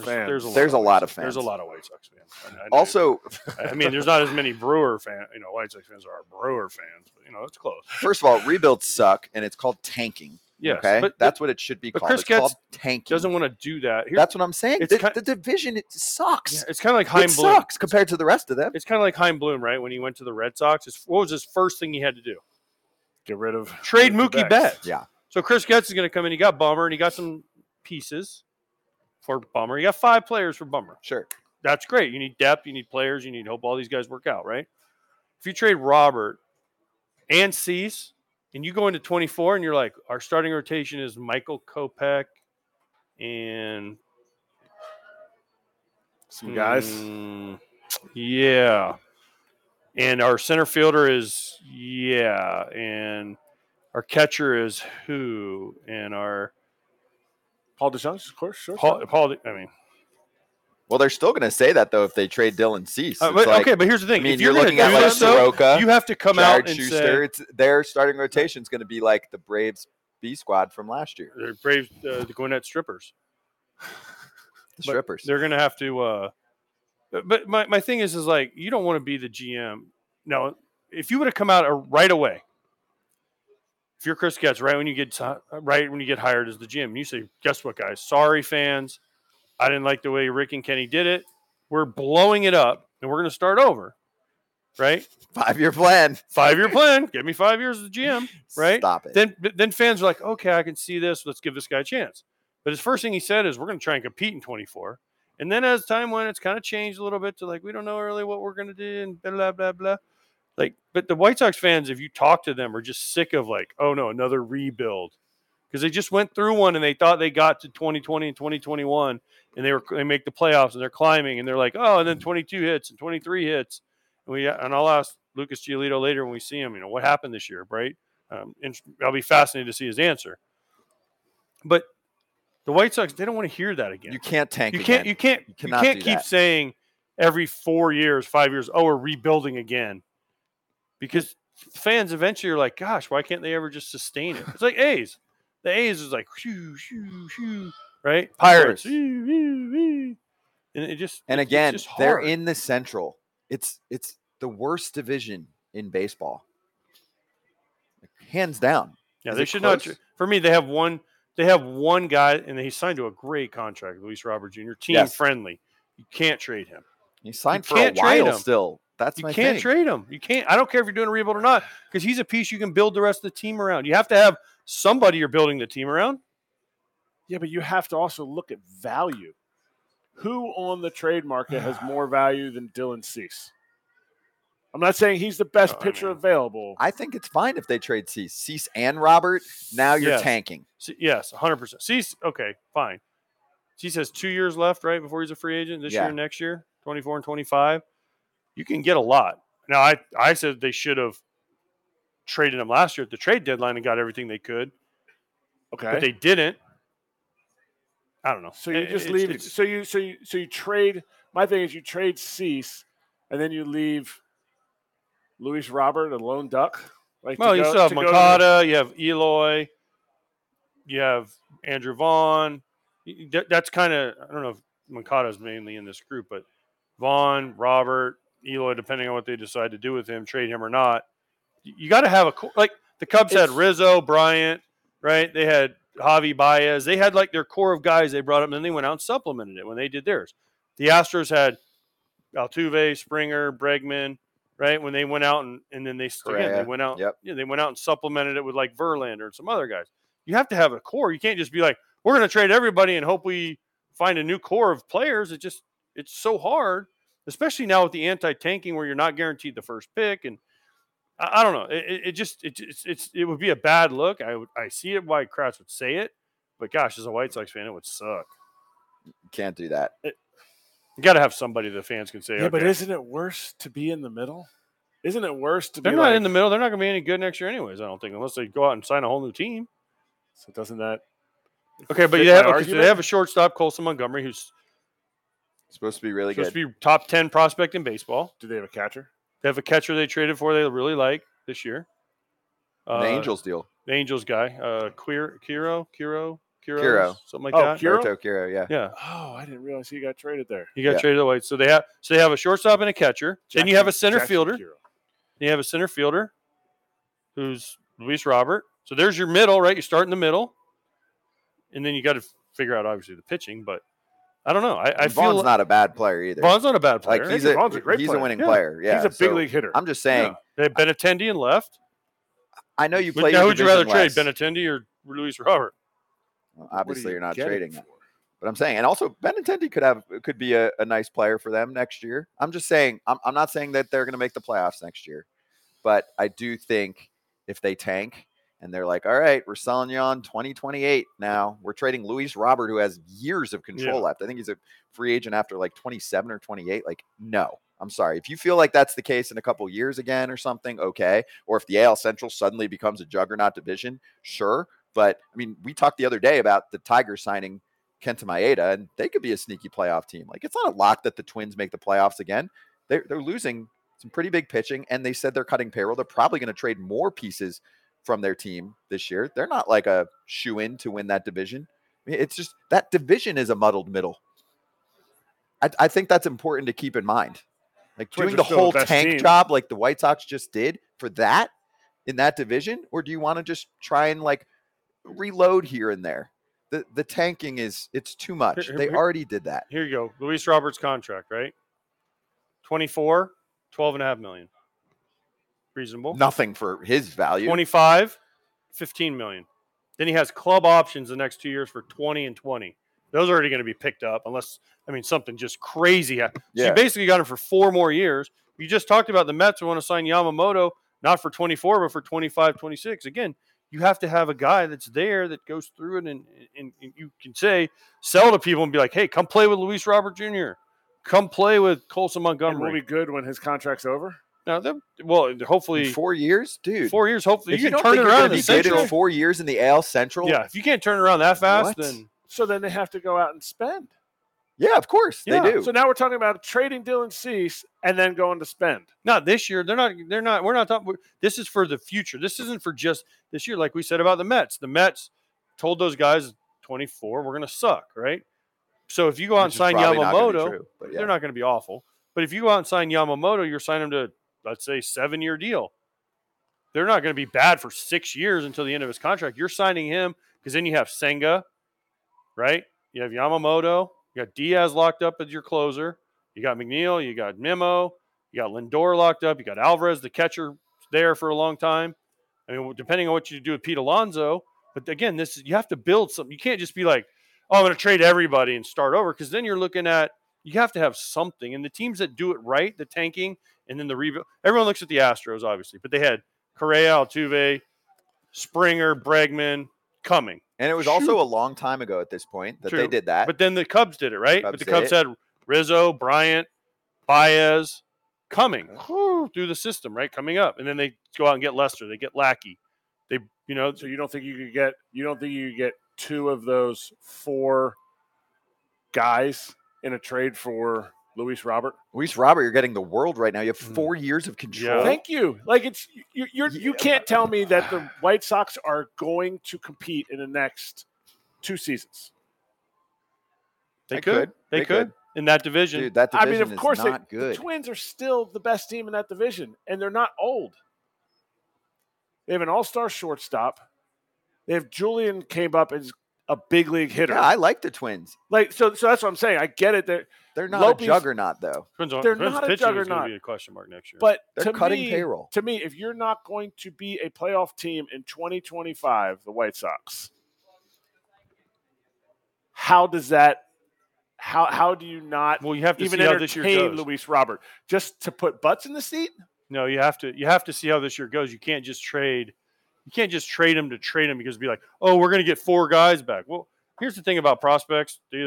fans. There's a lot of fans. There's a lot of White Sox fans. Also, I mean, there's not as many Brewer fans. You know, White Sox fans are Brewer fans. But, it's close. First of all, rebuilds suck, and it's called tanking. Yes, okay, that's what it should be called. It's called tanking. Doesn't want to do that. That's what I'm saying. The division, it sucks. Yeah, it's kind of like Heim Bloom. It sucks compared to the rest of them. It's kind of like Heim Bloom, right? When he went to the Red Sox, what was his first thing he had to do? Trade Mookie Betts. Yeah. So Chris Getz is going to come in. He got Bummer, and he got some pieces for Bummer. He got 5 players for Bummer. Sure. That's great. You need depth. You need players. You need hope all these guys work out, right? If you trade Robert and Cease, and you go into 24, and you're like, our starting rotation is Michael Kopech and some guys. Yeah. And our center fielder is, and our catcher is who? And our Paul DeJong, of course. Sure. Paul. I mean, well, they're still going to say that though if they trade Dylan Cease. But here's the thing: if you're looking at Soroka, you have to come out and Schuster, say their starting rotation is going to be like the Braves B squad from last year. The Braves, the Gwinnett Strippers. They're going to have to. But my thing is like you don't want to be the GM. Now, if you would have come out right away. If you're Chris Getz, right when you get hired as the GM, and you say, guess what, guys? Sorry, fans. I didn't like the way Rick and Kenny did it. We're blowing it up, and we're going to start over, right? 5-year plan. 5-year plan. Give me 5 years as the GM, right? Stop it. Then fans are like, okay, I can see this. Let's give this guy a chance. But his first thing he said is, we're going to try and compete in 24. And then as time went, it's kind of changed a little bit to like, we don't know really what we're going to do and blah, blah, blah, blah. Like, but the White Sox fans, if you talk to them, are just sick of like, oh no, another rebuild. Because they just went through one and they thought they got to 2020 and 2021 and they make the playoffs and they're climbing and they're like, oh, and then 22 hits and 23 hits. And I'll ask Lucas Giolito later when we see him, you know, what happened this year, right? And I'll be fascinated to see his answer. But the White Sox, they don't want to hear that again. You can't tank. You can't keep that. Saying every 4 years, 5 years, oh, we're rebuilding again. Because fans eventually are like, gosh, why can't they ever just sustain it? It's like A's. The A's is like, shoo, shoo, shoo, right? Pirates. Shoo, shoo, shoo. And it just, and again, it's just they're in the Central. It's the worst division in baseball. Hands down. Yeah, is they should close? Not. For me, they have one guy, and he signed to a great contract, Luis Robert Jr. Team yes. friendly. You can't trade him. He signed you for a while still. That's you my can't thing. Trade him. You can't. I don't care if you're doing a rebuild or not, because he's a piece you can build the rest of the team around. You have to have somebody you're building the team around. Yeah, but you have to also look at value. Who on the trade market has more value than Dylan Cease? I'm not saying he's the best pitcher available. I think it's fine if they trade Cease. Cease and Robert, now you're tanking. Yes, 100%. Cease, okay, fine. Cease has 2 years left, right, before he's a free agent this year and next year, 24 and 25. You can get a lot. Now, I said they should have traded him last year at the trade deadline and got everything they could. Okay. But they didn't. I don't know. So you just leave it. So you trade. My thing is you trade Cease, and then you leave Luis Robert, a lone duck. Like well, you still have Moncada, you have Eloy, you have Andrew Vaughn. That's kind of, I don't know if Moncada's mainly in this group, but Vaughn, Robert, Eloy, depending on what they decide to do with him, trade him or not. You got to have a, like the Cubs had Rizzo, Bryant, right? They had Javi Baez. They had like their core of guys they brought up, and then they went out and supplemented it when they did theirs. The Astros had Altuve, Springer, Bregman. Right when they went out and then they went out. Yep. Yeah, they went out and supplemented it with like Verlander and some other guys. You have to have a core. You can't just be like, we're going to trade everybody and hope we find a new core of players. It's so hard, especially now with the anti-tanking where you're not guaranteed the first pick. And I don't know. It would be a bad look. I see it why Kratz would say it, but gosh, as a White Sox fan, it would suck. You can't do that. You got to have somebody the fans can say. Yeah, okay. But isn't it worse to be in the middle? Isn't it worse to be? They're not in the middle. They're not going to be any good next year, anyways. I don't think, unless they go out and sign a whole new team. So doesn't that? Okay, but they have a shortstop, Colson Montgomery, who's supposed to be really good. Supposed to be top 10 prospect in baseball. Do they have a catcher? They have a catcher they traded for. They really like this year. The Angels deal. The Angels guy, Kiro. Something like that. Kiro, yeah. Oh, I didn't realize he got traded there. He got traded away. So they have a shortstop and a catcher. Then you have a center fielder. You have a center fielder who's Luis Robert. So there's your middle, right? You start in the middle. And then you got to figure out obviously the pitching, but I don't know. I feel Vaughn's not a bad player either. Vaughn's not a bad player. Like Vaughn's a great player. He's a winning player. Yeah. He's a big league hitter. I'm just saying. Yeah. They have Benintendi and left. I know you play. Now who'd you rather trade, Benintendi or Luis Robert? Well, obviously, you're not trading him. But I'm saying, and also Benintendi could be a nice player for them next year. I'm just saying, I'm not saying that they're going to make the playoffs next year, but I do think if they tank and they're like, all right, we're selling you on 2028 now, we're trading Luis Robert, who has years of control left. I think he's a free agent after like 27 or 28. Like, no, I'm sorry. If you feel like that's the case in a couple years again or something, okay. Or if the AL Central suddenly becomes a juggernaut division, sure. But, I mean, we talked the other day about the Tigers signing Kenta Maeda, and they could be a sneaky playoff team. Like, it's not a lock that the Twins make the playoffs again. They're losing some pretty big pitching, and they said they're cutting payroll. They're probably going to trade more pieces from their team this year. They're not like a shoe-in to win that division. I mean, it's just that division is a muddled middle. I think that's important to keep in mind. Like, doing the whole tank job like the White Sox just did for that in that division, or do you want to just try and, like, reload here and there? The tanking it's too much. They already did that. Here you go. Luis Robert's contract, right? 24, $12.5 million. Reasonable. Nothing for his value. 25, $15 million. Then he has club options the next 2 years for 20 and 20. Those are already going to be picked up unless, I mean, something just crazy happens. Yeah. So you basically got him for 4 more years. You just talked about the Mets who want to sign Yamamoto, not for 24, but for 25, 26. Again, you have to have a guy that's there that goes through it, and you can say, sell to people and be like, hey, come play with Luis Robert Jr. Come play with Colson Montgomery. Will be good when his contract's over. No, well, hopefully in 4 years, dude. 4 years, hopefully if you can turn it around. In 4 years in the AL Central. Yeah, if you can't turn around that fast, then they have to go out and spend. Yeah, of course they do. So now we're talking about trading Dylan Cease and then going to spend. Not this year. They're not. We're not talking. This is for the future. This isn't for just this year. Like we said about the Mets. The Mets told those guys 24, we're going to suck, right? So if you go out and sign Yamamoto, they're not going to be awful. But if you go out and sign Yamamoto, you're signing him to, let's say, 7-year deal. They're not going to be bad for 6 years until the end of his contract. You're signing him because then you have Senga, right? You have Yamamoto. You got Diaz locked up as your closer. You got McNeil. You got Nimmo. You got Lindor locked up. You got Alvarez, the catcher, there for a long time. I mean, depending on what you do with Pete Alonso. But again, you have to build something. You can't just be like, oh, I'm going to trade everybody and start over, because then you're looking at, you have to have something. And the teams that do it right, the tanking and then the rebuild. Everyone looks at the Astros, obviously, but they had Correa, Altuve, Springer, Bregman, Cumming. And it was also a long time ago at this point that they did that. But then the Cubs did it, right? But the Cubs had Rizzo, Bryant, Baez, Cumming through the system, right? Coming up. And then they go out and get Lester. They get Lackey. So you don't think you could get two of those 4 guys in a trade for Luis Robert? Luis Robert, you're getting the world right now. You have 4 years of control. Yeah. Thank you. Like, it's you can't tell me that the White Sox are going to compete in the next 2 seasons. They could. They could in that division. Dude, that division is not good. The Twins are still the best team in that division, and they're not old. They have an all-star shortstop. They have Julian came up as a big league hitter. Yeah, I like the Twins. Like so that's what I'm saying. I get it. They're not a juggernaut, though. They're not a juggernaut. Going to be a question mark next year. But they're cutting payroll. To me, if you're not going to be a playoff team in 2025, the White Sox, how do you not? Well, you have to even see how this year goes. Luis Robert, just to put butts in the seat? No, you have to see how this year goes. You can't just trade. You can't just trade them to trade them because it'd be like, oh, we're going to get 4 guys back. Well, here's the thing about prospects. They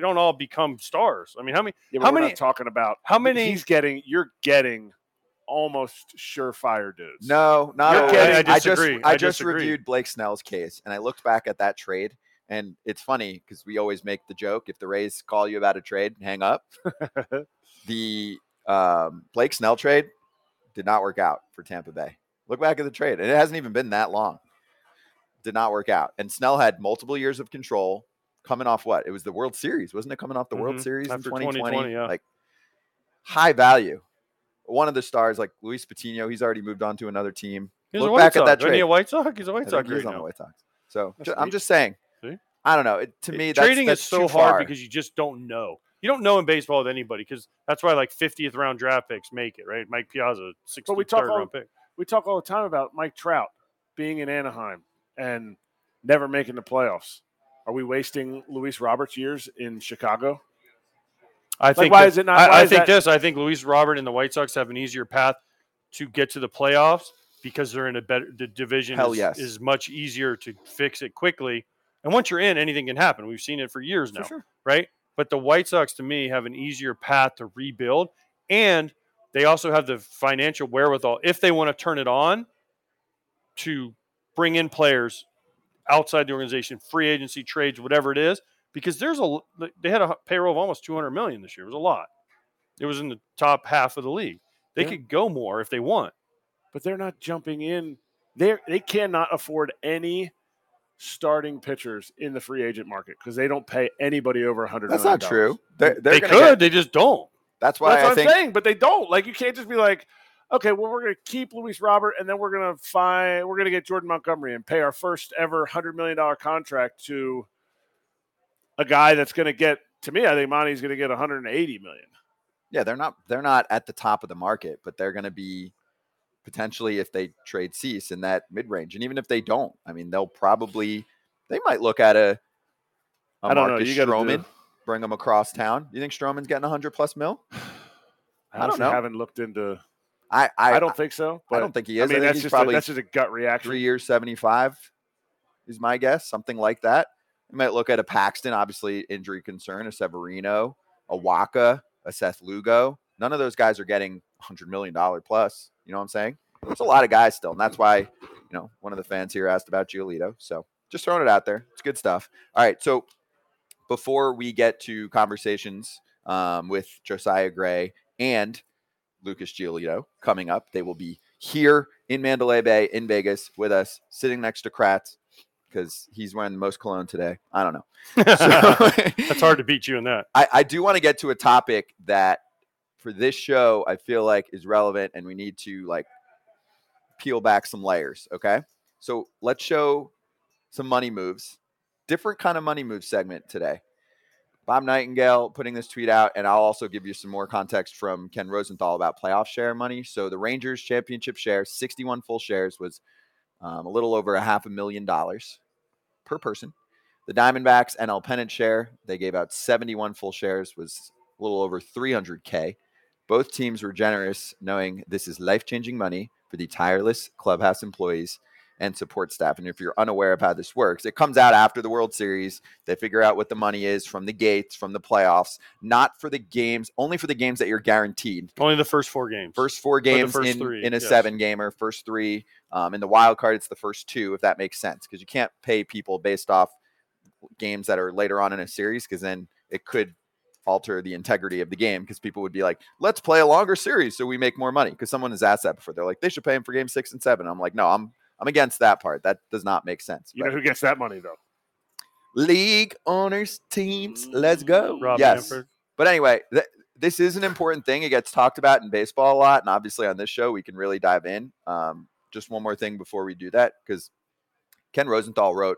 don't all become stars. I mean, how many? We're not talking about how many he's getting. You're getting almost surefire dudes. No, not always. I disagree. I just reviewed Blake Snell's case, and I looked back at that trade. And it's funny because we always make the joke, if the Rays call you about a trade, hang up. The Blake Snell trade did not work out for Tampa Bay. Look back at the trade. And it hasn't even been that long. Did not work out. And Snell had multiple years of control coming off what? It was the World Series. Wasn't it coming off the World Series after in 2020? Yeah. Like, high value. One of the stars, like Luis Patino, he's already moved on to another team. Look back at that trade. Isn't he a White Sox? He's a White Sox. He's on the White Sox. So I'm just saying. See? I don't know. To me, trading is so hard because you just don't know. You don't know in baseball with anybody, because that's why like 50th round draft picks make it, right? Mike Piazza, 63rd round pick. We talk all the time about Mike Trout being in Anaheim and never making the playoffs. Are we wasting Luis Robert's years in Chicago? I think why is it not? I think Luis Robert and the White Sox have an easier path to get to the playoffs because they're in a better. The division is much easier to fix it quickly. And once you're in, anything can happen. We've seen it for years now, right? But the White Sox, to me, have an easier path to rebuild, and they also have the financial wherewithal, if they want to turn it on, to bring in players outside the organization, free agency, trades, whatever it is, because they had a payroll of almost $200 million this year. It was a lot. It was in the top half of the league. They could go more if they want. But they're not jumping in. They cannot afford any starting pitchers in the free agent market because they don't pay anybody over $100 million. That's not true. They could. They just don't. That's why I'm saying, but they don't. Like, you can't just be like, okay, well, we're going to keep Luis Robert, and then we're going to get Jordan Montgomery and pay our first ever $100 million contract to a guy that's going to get, to me, I think Monty's going to get $180 million. Yeah, they're not at the top of the market, but they're going to be potentially, if they trade Cease, in that mid range. And even if they don't, I mean, they might look at a I don't Marcus know. You Stroman, bring him across town. You think Stroman's getting 100+ mil? I don't know. I haven't looked into. I don't think so. But I don't think he is. I mean, that's just probably, that's just a gut reaction. 3 years, 75 is my guess. Something like that. You might look at a Paxton, obviously injury concern, a Severino, a Waka, a Seth Lugo. None of those guys are getting $100 million plus. You know what I'm saying? There's a lot of guys still. And that's why, you know, one of the fans here asked about Giolito. So just throwing it out there. It's good stuff. All right. So before we get to conversations with Josiah Gray and Lucas Giolito coming up, they will be here in Mandalay Bay in Vegas with us, sitting next to Kratz, because he's wearing the most cologne today. I don't know. So, that's hard to beat you in that. I do want to get to a topic that for this show, I feel like is relevant and we need to like peel back some layers. Okay. So let's show some money moves, different kind of money move segment today. Bob Nightingale putting this tweet out, and I'll also give you some more context from Ken Rosenthal about playoff share money. So the Rangers championship share, 61 full shares, was a little over $500,000 per person. The Diamondbacks NL Pennant share, they gave out 71 full shares, was a little over $300K. Both teams were generous, knowing this is life-changing money for the tireless clubhouse employees and support staff. And if you're unaware of how this works, it comes out after the World Series. They figure out what the money is from the gates, from the playoffs, not for the games, only for the games that you're guaranteed. Only the first four games. First four games in a seven-gamer, first three. In the wild card, it's the first two, if that makes sense, because you can't pay people based off games that are later on in a series, because then it could alter the integrity of the game, because people would be like, let's play a longer series so we make more money, because someone has asked that before. They're like, they should pay him for game 6 and 7. I'm like, no, I'm against that part. That does not make sense. You know who gets that money, though? League owners, teams, let's go. Rob Manfred. But anyway, this is an important thing. It gets talked about in baseball a lot, and obviously on this show we can really dive in. Just one more thing before we do that, because Ken Rosenthal wrote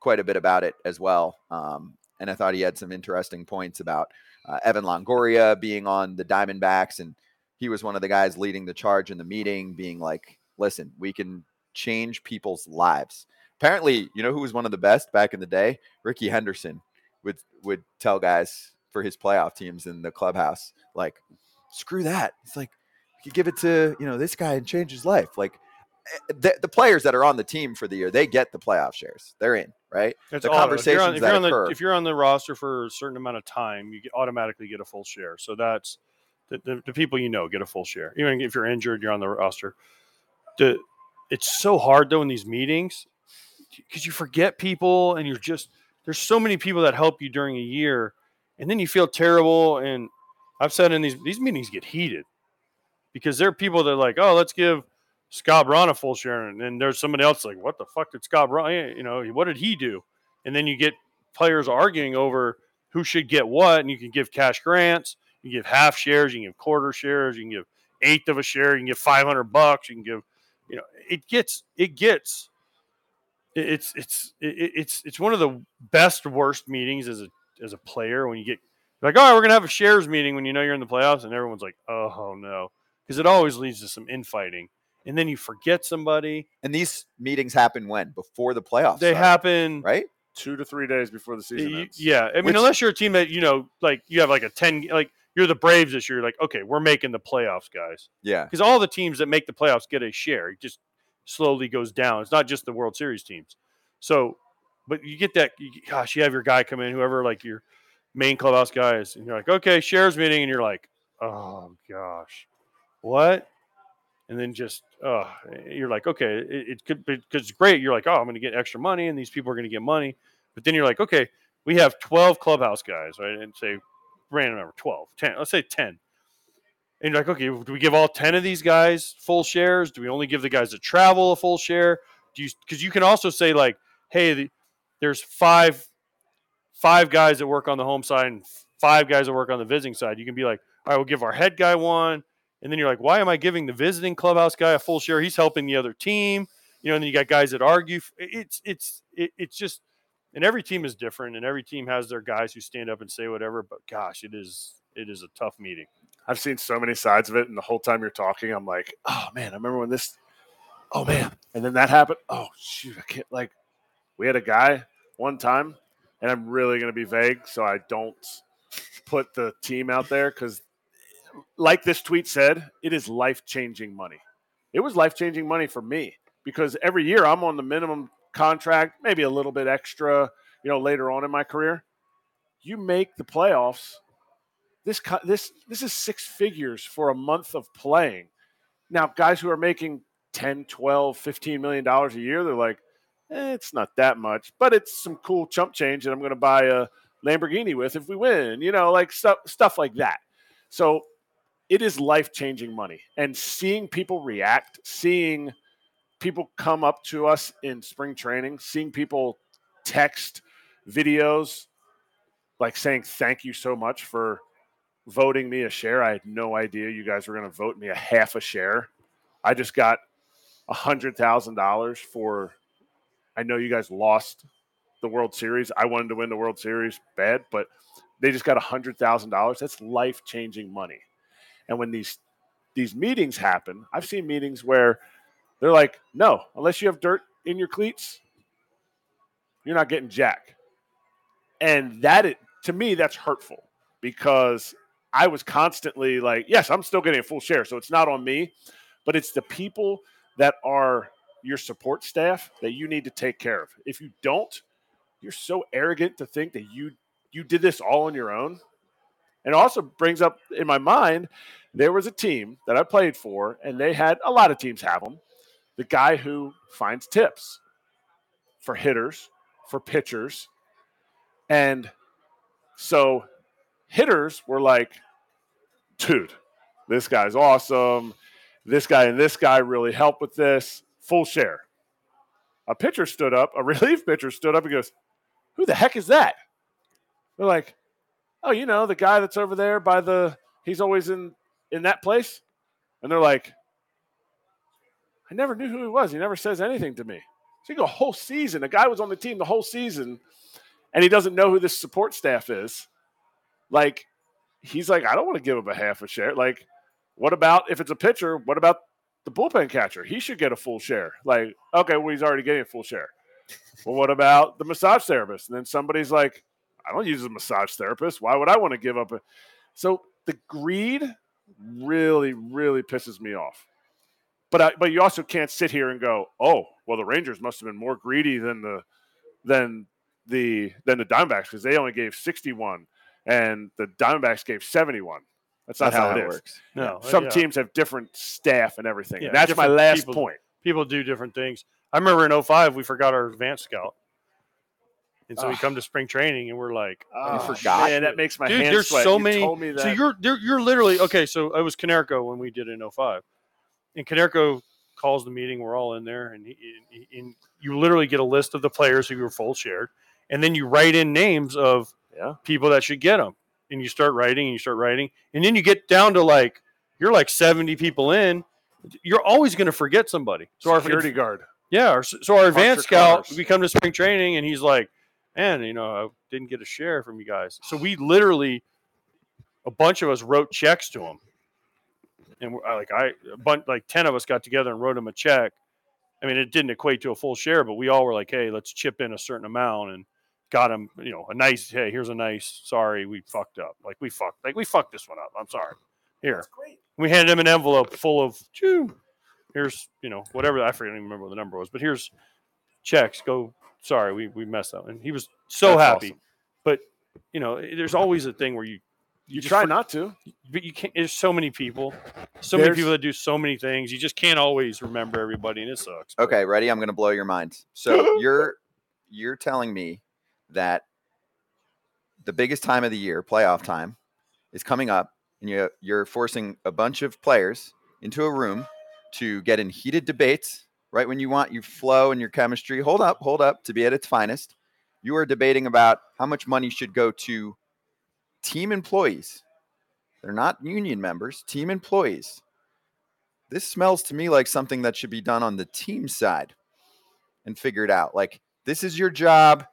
quite a bit about it as well, and I thought he had some interesting points about Evan Longoria being on the Diamondbacks, and he was one of the guys leading the charge in the meeting, being like, listen, we can change people's lives. Apparently, you know who was one of the best back in the day? Rickey Henderson would tell guys for his playoff teams in the clubhouse, like, screw that. It's like, you give it to, you know, this guy and change his life. Like, the players that are on the team for the year, they get the playoff shares. They're in, right? That's the conversations that occur. If you're on the roster for a certain amount of time, you automatically get a full share. So that's the people you know get a full share. Even if you're injured, you're on the roster. It's so hard, though, in these meetings, because you forget people, and there's so many people that help you during a year, and then you feel terrible. And I've said in these meetings get heated, because there are people that are like, oh, let's give Scott Braun a full share, and then there's somebody else like, what the fuck did Scott Braun, you know, what did he do? And then you get players arguing over who should get what, and you can give cash grants, you can give half shares, you can give quarter shares, you can give eighth of a share, you can give $500, you can give, you know, it's one of the best worst meetings as a player, when you get like, all right, we're gonna have a shares meeting when you know you're in the playoffs, and everyone's like, oh no, because it always leads to some infighting. And then you forget somebody. And these meetings happen when? Before the playoffs. They happen, right? 2 to 3 days before the season ends. Yeah. I mean, unless you're a team that, you know, like you have like a 10, like you're the Braves this year. Like, okay, we're making the playoffs, guys. Yeah. Because all the teams that make the playoffs get a share. It just slowly goes down. It's not just the World Series teams. So, but you get that, you have your guy come in, whoever like your main clubhouse guy is, and you're like, okay, shares meeting. And you're like, oh gosh, what? And then just, you're like, okay, it could be, because it's great. You're like, oh, I'm going to get extra money, and these people are going to get money. But then you're like, okay, we have 12 clubhouse guys, right? And say, random number, 12, 10, let's say 10. And you're like, okay, do we give all 10 of these guys full shares? Do we only give the guys that travel a full share? Because you can also say like, hey, there's five guys that work on the home side and five guys that work on the visiting side. You can be like, all right, we'll give our head guy one. And then you're like, why am I giving the visiting clubhouse guy a full share? He's helping the other team. You know, and then you got guys that argue. It's just, and every team is different, and every team has their guys who stand up and say whatever, but gosh, it is a tough meeting. I've seen so many sides of it, and the whole time you're talking, I'm like, oh man, I remember when this, oh man. And then that happened. Oh shoot, I can't, like, we had a guy one time, and I'm really going to be vague so I don't put the team out there because, like this tweet said, it is life-changing money. It was life-changing money for me because every year I'm on the minimum contract, maybe a little bit extra, you know, later on in my career. You make the playoffs. This is six figures for a month of playing. Now, guys who are making $10, $12, $15 million a year, they're like, it's not that much, but it's some cool chump change that I'm going to buy a Lamborghini with if we win, you know, like stuff like that. So it is life-changing money. And seeing people react, seeing people come up to us in spring training, seeing people text videos like saying thank you so much for voting me a share. I had no idea you guys were going to vote me a half a share. I just got $100,000 for, I know you guys lost the World Series. I wanted to win the World Series bad, but they just got $100,000. That's life-changing money. And when these meetings happen, I've seen meetings where they're like, no, unless you have dirt in your cleats, you're not getting jack. And to me, that's hurtful because I was constantly like, yes, I'm still getting a full share, so it's not on me, but it's the people that are your support staff that you need to take care of. If you don't, you're so arrogant to think that you did this all on your own. And it also brings up in my mind, there was a team that I played for, and they had a lot of teams have them. The guy who finds tips for hitters, for pitchers. And so hitters were like, dude, this guy's awesome. This guy and this guy really helped with this. Full share. A relief pitcher stood up and goes, who the heck is that? They're like, oh, you know, the guy that's over there by he's always in that place. And they're like, I never knew who he was. He never says anything to me. So you go a whole season. The guy was on the team the whole season, and he doesn't know who this support staff is. Like, he's like, I don't want to give him a half a share. Like, what about if it's a pitcher? What about the bullpen catcher? He should get a full share. Like, okay, well, he's already getting a full share. Well, what about the massage therapist? And then somebody's like, I don't use a massage therapist. Why would I want to give up? So the greed really, really pisses me off. But you also can't sit here and go, oh, well, the Rangers must have been more greedy than the Diamondbacks because they only gave 61 and the Diamondbacks gave 71. That's not how it works. No, some teams have different staff and everything. Yeah, and that's my last point. People do different things. I remember in 2005 we forgot our advanced scout. And so we come to spring training and we're like, I forgot. Man, that makes my hand sweat. There's so many. Told me that. So you're literally okay. So it was Canerco when we did in 2005, and Canerco calls the meeting. We're all in there, and he you literally get a list of the players who were full shared, and then you write in names of people that should get them, and you start writing and you start writing, and then you get down to like you're like 70 people in. You're always going to forget somebody. So our security guard, our advanced scout, we come to spring training, and he's like, and, you know, I didn't get a share from you guys. So we literally, a bunch of us wrote checks to him. And like 10 of us got together and wrote him a check. I mean, it didn't equate to a full share, but we all were like, hey, let's chip in a certain amount and got him, you know, a nice, hey, here's a nice, sorry, we fucked up. Like we fucked this one up. I'm sorry. Here. That's great. We handed him an envelope full of, here's, you know, whatever. I forget, I don't even remember what the number was, but here's checks. Go. Sorry, we messed up. And he was so happy. Awesome. But, you know, there's always a thing where you try not to. But you can't. There's so many people. Many people that do so many things. You just can't always remember everybody, and it sucks. Okay, ready? I'm going to blow your mind. So you're telling me that the biggest time of the year, playoff time, is coming up, and you're forcing a bunch of players into a room to get in heated debates. Right when you want your flow and your chemistry, hold up to be at its finest. You are debating about how much money should go to team employees. They're not union members, team employees. This smells to me like something that should be done on the team side and figured out. Like, this is your job.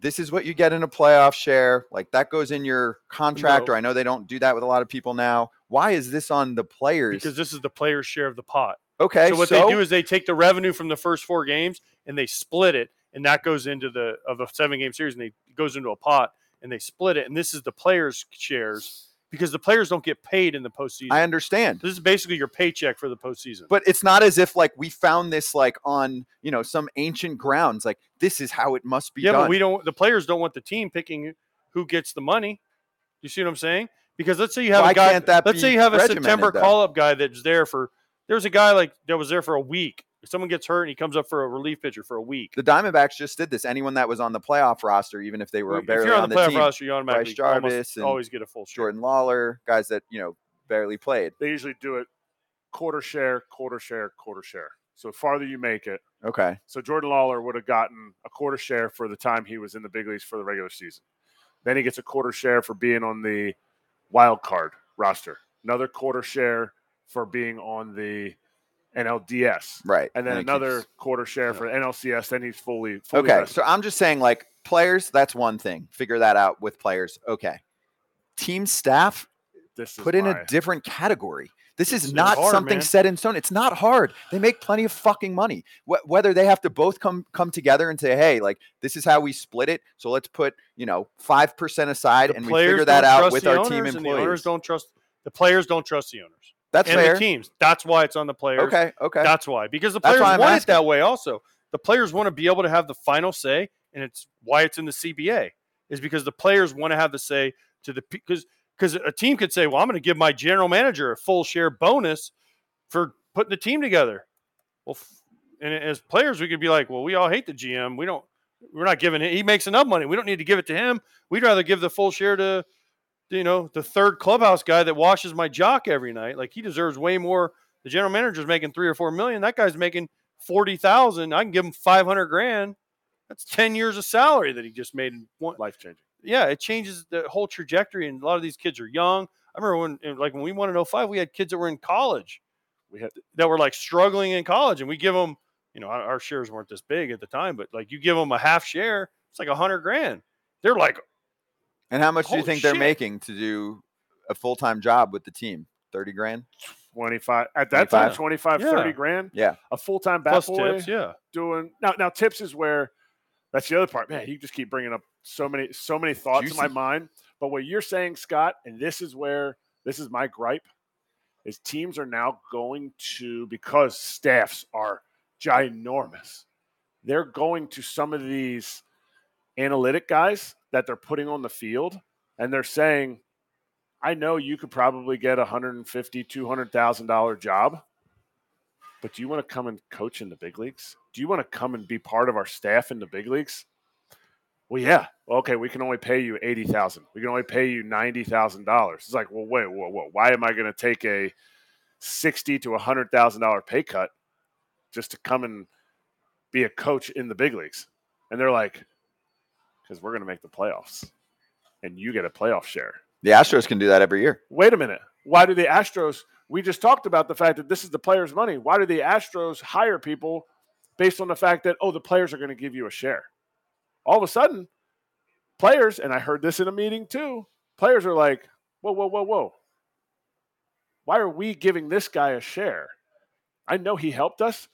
This is what you get in a playoff share. Like, that goes in your contract, or I know they don't do that with a lot of people now. Why is this on the players? Because this is the player's share of the pot. Okay. So what they do is they take the revenue from the first four games and they split it, and that goes into a 7-game series, and it goes into a pot, and they split it. And this is the players' shares, because the players don't get paid in the postseason. I understand. This is basically your paycheck for the postseason. But it's not as if like we found this like on, you know, some ancient grounds. Like this is how it must be done. Yeah, but we don't. The players don't want the team picking who gets the money. You see what I'm saying? Because let's say you have a guy. Let's say you have a September call-up guy that's there for. There was a guy like that was there for a week. If someone gets hurt and he comes up for a relief pitcher for a week. The Diamondbacks just did this. Anyone that was on the playoff roster, even if they were barely on the playoff team, roster, you automatically Jarvis always get a full share. Jordan Lawler, guys that, you know, barely played. They usually do it quarter share, quarter share, quarter share. So farther you make it. Okay. So Jordan Lawler would have gotten a quarter share for the time he was in the big leagues for the regular season. Then he gets a quarter share for being on the wild card roster. Another quarter share for being on the NLDS. Right. And then another quarter share for NLCS. Then he's fully okay. Rested. So I'm just saying, like, players, that's one thing. Figure that out with players. Okay. Team staff, put in a different category. This is not hard, something set in stone. It's not hard. They make plenty of fucking money. Whether they have to both come together and say, hey, like, this is how we split it. So let's put, you know, 5% aside and we figure that out with our team employees. The players don't trust the owners. That's fair. The teams. That's why it's on the players. Okay. That's why. Because the players want it that way also. The players want to be able to have the final say, and it's why it's in the CBA. Is because the players want to have the say to the – because a team could say, well, I'm going to give my general manager a full share bonus for putting the team together. Well, and as players, we could be like, well, we all hate the GM. We're not giving it. He makes enough money. We don't need to give it to him. We'd rather give the full share to – you know, the third clubhouse guy that washes my jock every night. Like, he deserves way more. The general manager's making $3 or $4 million. That guy's making $40,000. I can give him $500,000. That's 10 years of salary that he just made. Life changing. Yeah, it changes the whole trajectory. And a lot of these kids are young. I remember when we won in 2005, we had kids that were in college. We had that were like struggling in college, and we give them, you know, our shares weren't this big at the time, but like you give them a half share, it's like $100,000. They're like. And how much do you think they're making to do a full-time job with the team? $30,000? 25. At that time, 25, yeah. $30,000. Yeah. A full-time bat plus boy. Tips, yeah. Doing now tips is where that's the other part. Man, you just keep bringing up so many thoughts in my mind. But what you're saying, Scott, and this is my gripe, is teams are now going to, because staffs are ginormous, they're going to some of these analytic guys that they're putting on the field, and they're saying, I know you could probably get $150,000-$200,000 job, but do you want to come and coach in the big leagues? Do you want to come and be part of our staff in the big leagues? Well, yeah. Okay, we can only pay you $80,000. We can only pay you $90,000. It's like, well, wait, whoa. Why am I going to take a $60,000 to $100,000 pay cut just to come and be a coach in the big leagues? And they're like, because we're going to make the playoffs, and you get a playoff share. The Astros can do that every year. Wait a minute. Why do the Astros – we just talked about the fact that this is the players' money. Why do the Astros hire people based on the fact that, oh, the players are going to give you a share? All of a sudden, players – and I heard this in a meeting too – players are like, whoa. Why are we giving this guy a share? I know he helped us,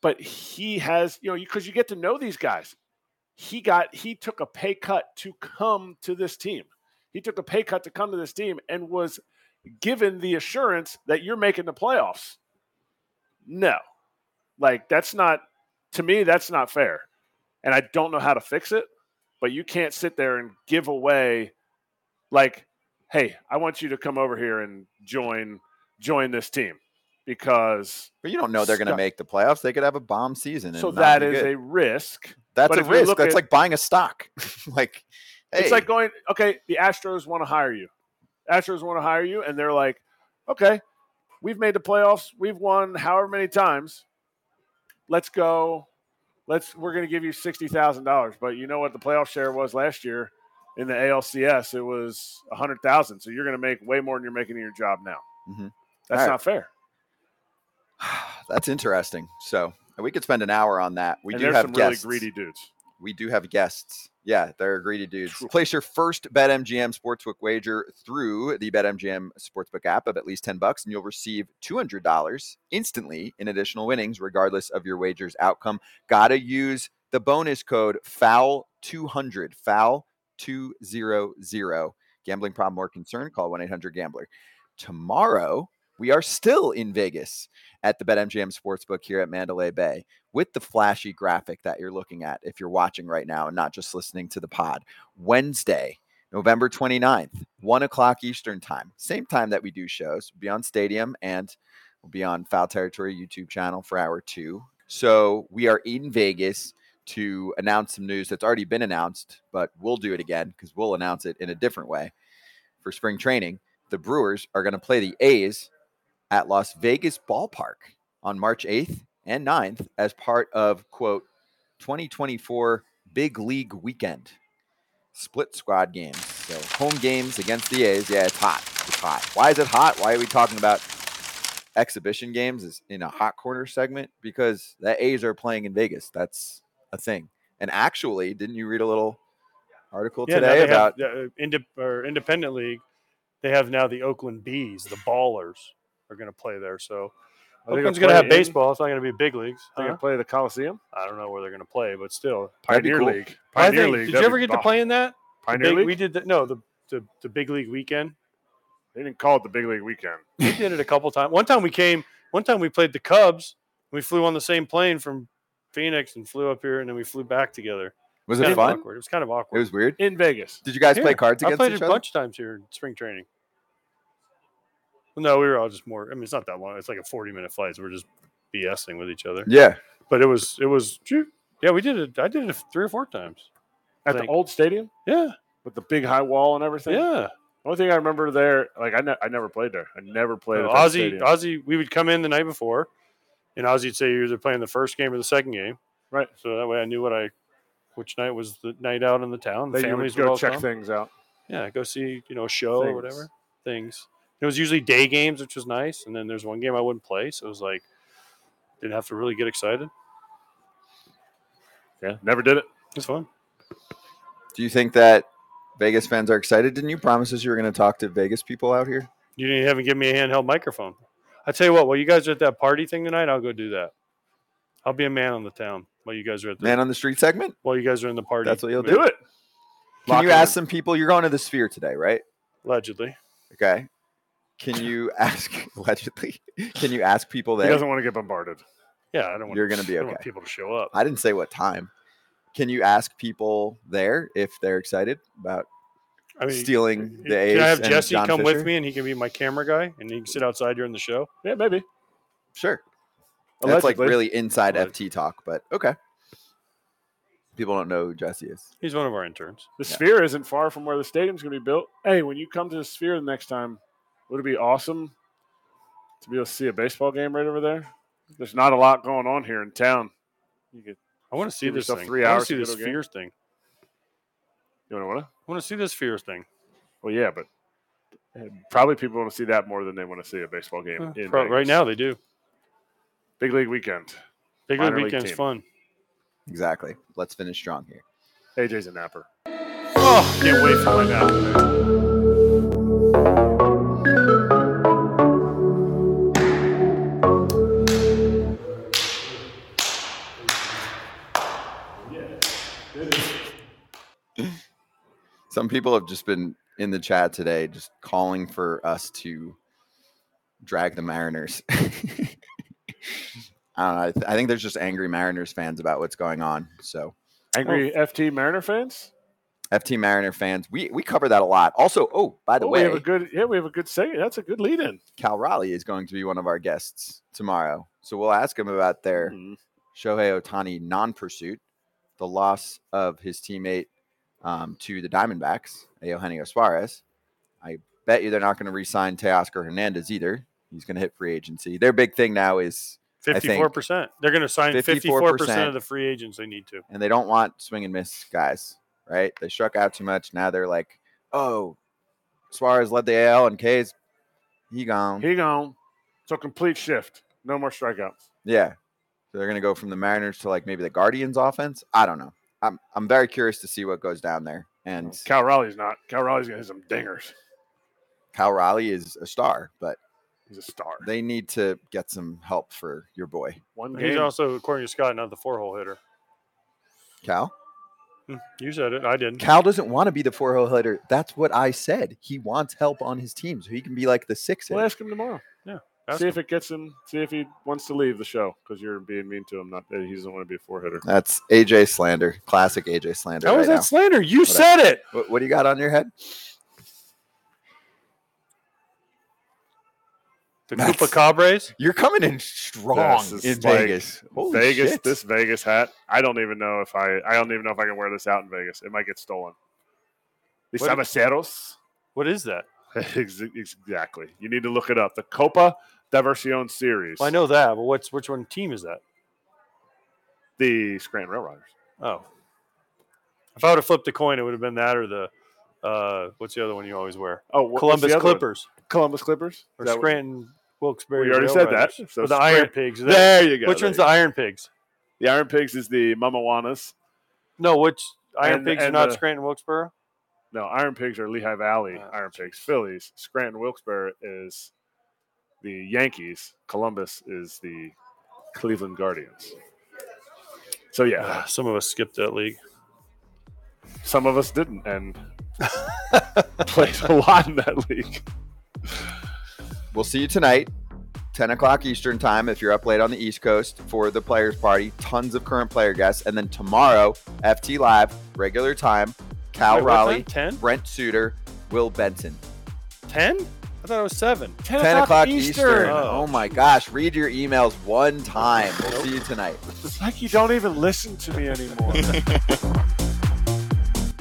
but he has – you know, because you get to know these guys. He took a pay cut to come to this team. He took a pay cut to come to this team and was given the assurance that you're making the playoffs. No. Like, that's not fair. And I don't know how to fix it, but you can't sit there and give away, like, hey, I want you to come over here and join this team. Because but you don't know they're going to make the playoffs. They could have a bomb season. So that is a risk. That's a risk. That's like buying a stock. Like, hey. It's like going, okay, the Astros want to hire you. And they're like, okay, we've made the playoffs. We've won however many times. Let's go. We're going to give you $60,000. But you know what the playoff share was last year in the ALCS? It was $100,000. So you're going to make way more than you're making in your job now. Mm-hmm. That's not fair. That's interesting. So we could spend an hour on that. We do have some guests. Really greedy dudes. We do have guests. Yeah, they're greedy dudes. True. Place your first BetMGM Sportsbook wager through the BetMGM Sportsbook app of at least $10, and you'll receive $200 instantly in additional winnings, regardless of your wager's outcome. Gotta use the bonus code FOUL200, FOUL200. Gambling problem or concern, call 1-800-GAMBLER. Tomorrow, we are still in Vegas at the BetMGM Sportsbook here at Mandalay Bay with the flashy graphic that you're looking at if you're watching right now and not just listening to the pod. Wednesday, November 29th, 1 o'clock Eastern time. Same time that we do shows. We'll be on Stadium and we'll be on Foul Territory YouTube channel for hour two. So we are in Vegas to announce some news that's already been announced, but we'll do it again because we'll announce it in a different way. For spring training, the Brewers are going to play the A's at Las Vegas Ballpark on March 8th and 9th as part of, quote, 2024 Big League Weekend. Split squad games. So home games against the A's. Yeah, it's hot. It's hot. Why is it hot? Why are we talking about exhibition games is in a hot corner segment? Because the A's are playing in Vegas. That's a thing. And actually, didn't you read a little article today about independent league? They have now the Oakland Bees, the Ballers, are going to play there. So Oakland's going to have baseball. It's not going to be big leagues. They're going to play the Coliseum. I don't know where they're going to play, but still, Pioneer League. Did you ever get to play in that? Pioneer League. We did. The Big League Weekend. They didn't call it the Big League Weekend. We did it a couple times. One time we played the Cubs. We flew on the same plane from Phoenix and flew up here, and then we flew back together. Was it fun? Awkward. It was kind of awkward. It was weird. In Vegas. Did you guys play cards against each other? I played a bunch of times here in spring training. No, we were all just more. I mean, it's not that long. It's like a 40-minute flight. So we're just BSing with each other. Yeah. But it was. Yeah, we did it. I did it 3 or 4 times. At the old stadium? Yeah. With the big high wall and everything? Yeah. The only thing I remember there, like I never played there. I never played at that stadium. Ozzy, we would come in the night before, and Ozzy'd say you're either playing the first game or the second game. Right. So that way I knew which night was the night out in the town. The families would go check things out. Yeah, go see, a show or whatever. Things. It was usually day games, which was nice. And then there's one game I wouldn't play. So it was like, didn't have to really get excited. Yeah. Never did it. It was fun. Do you think that Vegas fans are excited? Didn't you promise us you were going to talk to Vegas people out here? You didn't even give me a handheld microphone. I tell you what, while you guys are at that party thing tonight, I'll go do that. I'll be a man on the town while you guys are at the... Man on the street segment? While you guys are in the party. That's what you'll do it. Can you ask some people? You're going to the Sphere today, right? Allegedly. Okay. Can you ask allegedly? Can you ask people there? He doesn't want to get bombarded. Yeah, I don't want. You're going to be okay. I don't want people to show up. I didn't say what time. Can you ask people there if they're excited about stealing the A's? Can I have Jesse come with me and he can be my camera guy and he can sit outside during the show? Yeah, maybe. Sure. Allegedly. That's like really inside FT talk, but okay. People don't know who Jesse is. He's one of our interns. The Sphere isn't far from where the stadium's going to be built. Hey, when you come to the Sphere the next time. Would it be awesome to be able to see a baseball game right over there? There's not a lot going on here in town. I want to see this thing. 3 hours to see this Sphere thing. You want to? I want to see this Sphere thing. Well, yeah, but probably people want to see that more than they want to see a baseball game. Right now, they do. Big League Weekend. Big League Weekend's fun. Exactly. Let's finish strong here. AJ's a napper. Oh, can't wait for my nap today. Some people have just been in the chat today just calling for us to drag the Mariners. I don't know. I think there's just angry Mariners fans about what's going on. So angry FT Mariner fans? FT Mariner fans. We cover that a lot. Also, by the way. We have a good say. That's a good lead-in. Cal Raleigh is going to be one of our guests tomorrow. So we'll ask him about their Shohei Ohtani non-pursuit, the loss of his teammate, to the Diamondbacks, Eugenio Suarez. I bet you they're not going to re-sign Teoscar Hernandez either. He's going to hit free agency. Their big thing now is 54%. They're going to sign 54% of the free agents they need to. And they don't want swing and miss guys, right? They struck out too much. Now they're like, oh, Suarez led the AL and K's. He gone. So complete shift. No more strikeouts. Yeah. So they're going to go from the Mariners to like maybe the Guardians offense. I don't know. I'm very curious to see what goes down there. And Cal Raleigh's not. Cal Raleigh's gonna hit some dingers. Cal Raleigh is a star, but he's a star. They need to get some help for your boy. He's also, according to Scott, not the 4-hole hitter. Cal? You said it. I didn't. Cal doesn't want to be the 4-0 hitter. That's what I said. He wants help on his team so he can be like the 6-hitter. We'll ask him tomorrow. Yeah. See if it gets him. See if he wants to leave the show because you're being mean to him. Not that he doesn't want to be a 4-hitter. That's AJ slander. Classic AJ slander. How is that slander? You said it. What do you got on your head? The Cupacabras? You're coming in strong in Vegas. Vegas, shit. This Vegas hat. I don't even know if I can wear this out in Vegas. It might get stolen. Los Abaceros. What is that? Exactly. You need to look it up. The Copa Diversión Series. Well, I know that, but which one team is that? The Scranton Rail Riders. Oh. If I would have flipped a coin, it would have been that or the what's the other one you always wear? Oh, Columbus Clippers. One? Columbus Clippers? Or Scranton Wilkes-Barre. We already said that. So the Iron Pigs. There you go. Which one's the Iron Pigs? The Iron Pigs is the Mamawanas. No, which Iron Pigs are not Scranton Wilkes-Barre? No, Iron Pigs are Lehigh Valley. Iron Pigs, Phillies. Scranton Wilkes-Barre is the Yankees. Columbus is the Cleveland Guardians. So yeah, some of us skipped that league. Some of us didn't, and played a lot in that league. We'll see you tonight, 10 o'clock Eastern time, if you're up late on the East Coast for the Players Party. Tons of current player guests, and then tomorrow, FT Live, regular time. Cal Raleigh, 10? Brent Suter, Will Benson. 10? I thought it was 7. 10 o'clock Eastern. Oh, my gosh. Read your emails one time. We'll see you tonight. It's like you don't even listen to me anymore.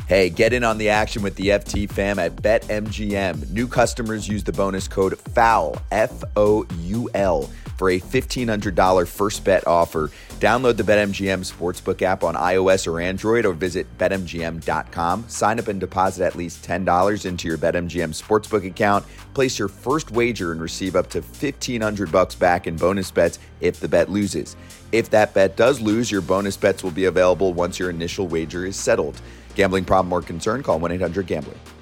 Hey, get in on the action with the FT fam at BetMGM. New customers use the bonus code FOUL, F-O-U-L, for a $1,500 first bet offer. Download the BetMGM Sportsbook app on iOS or Android or visit BetMGM.com. Sign up and deposit at least $10 into your BetMGM Sportsbook account. Place your first wager and receive up to $1,500 back in bonus bets if the bet loses. If that bet does lose, your bonus bets will be available once your initial wager is settled. Gambling problem or concern? Call 1-800-GAMBLER.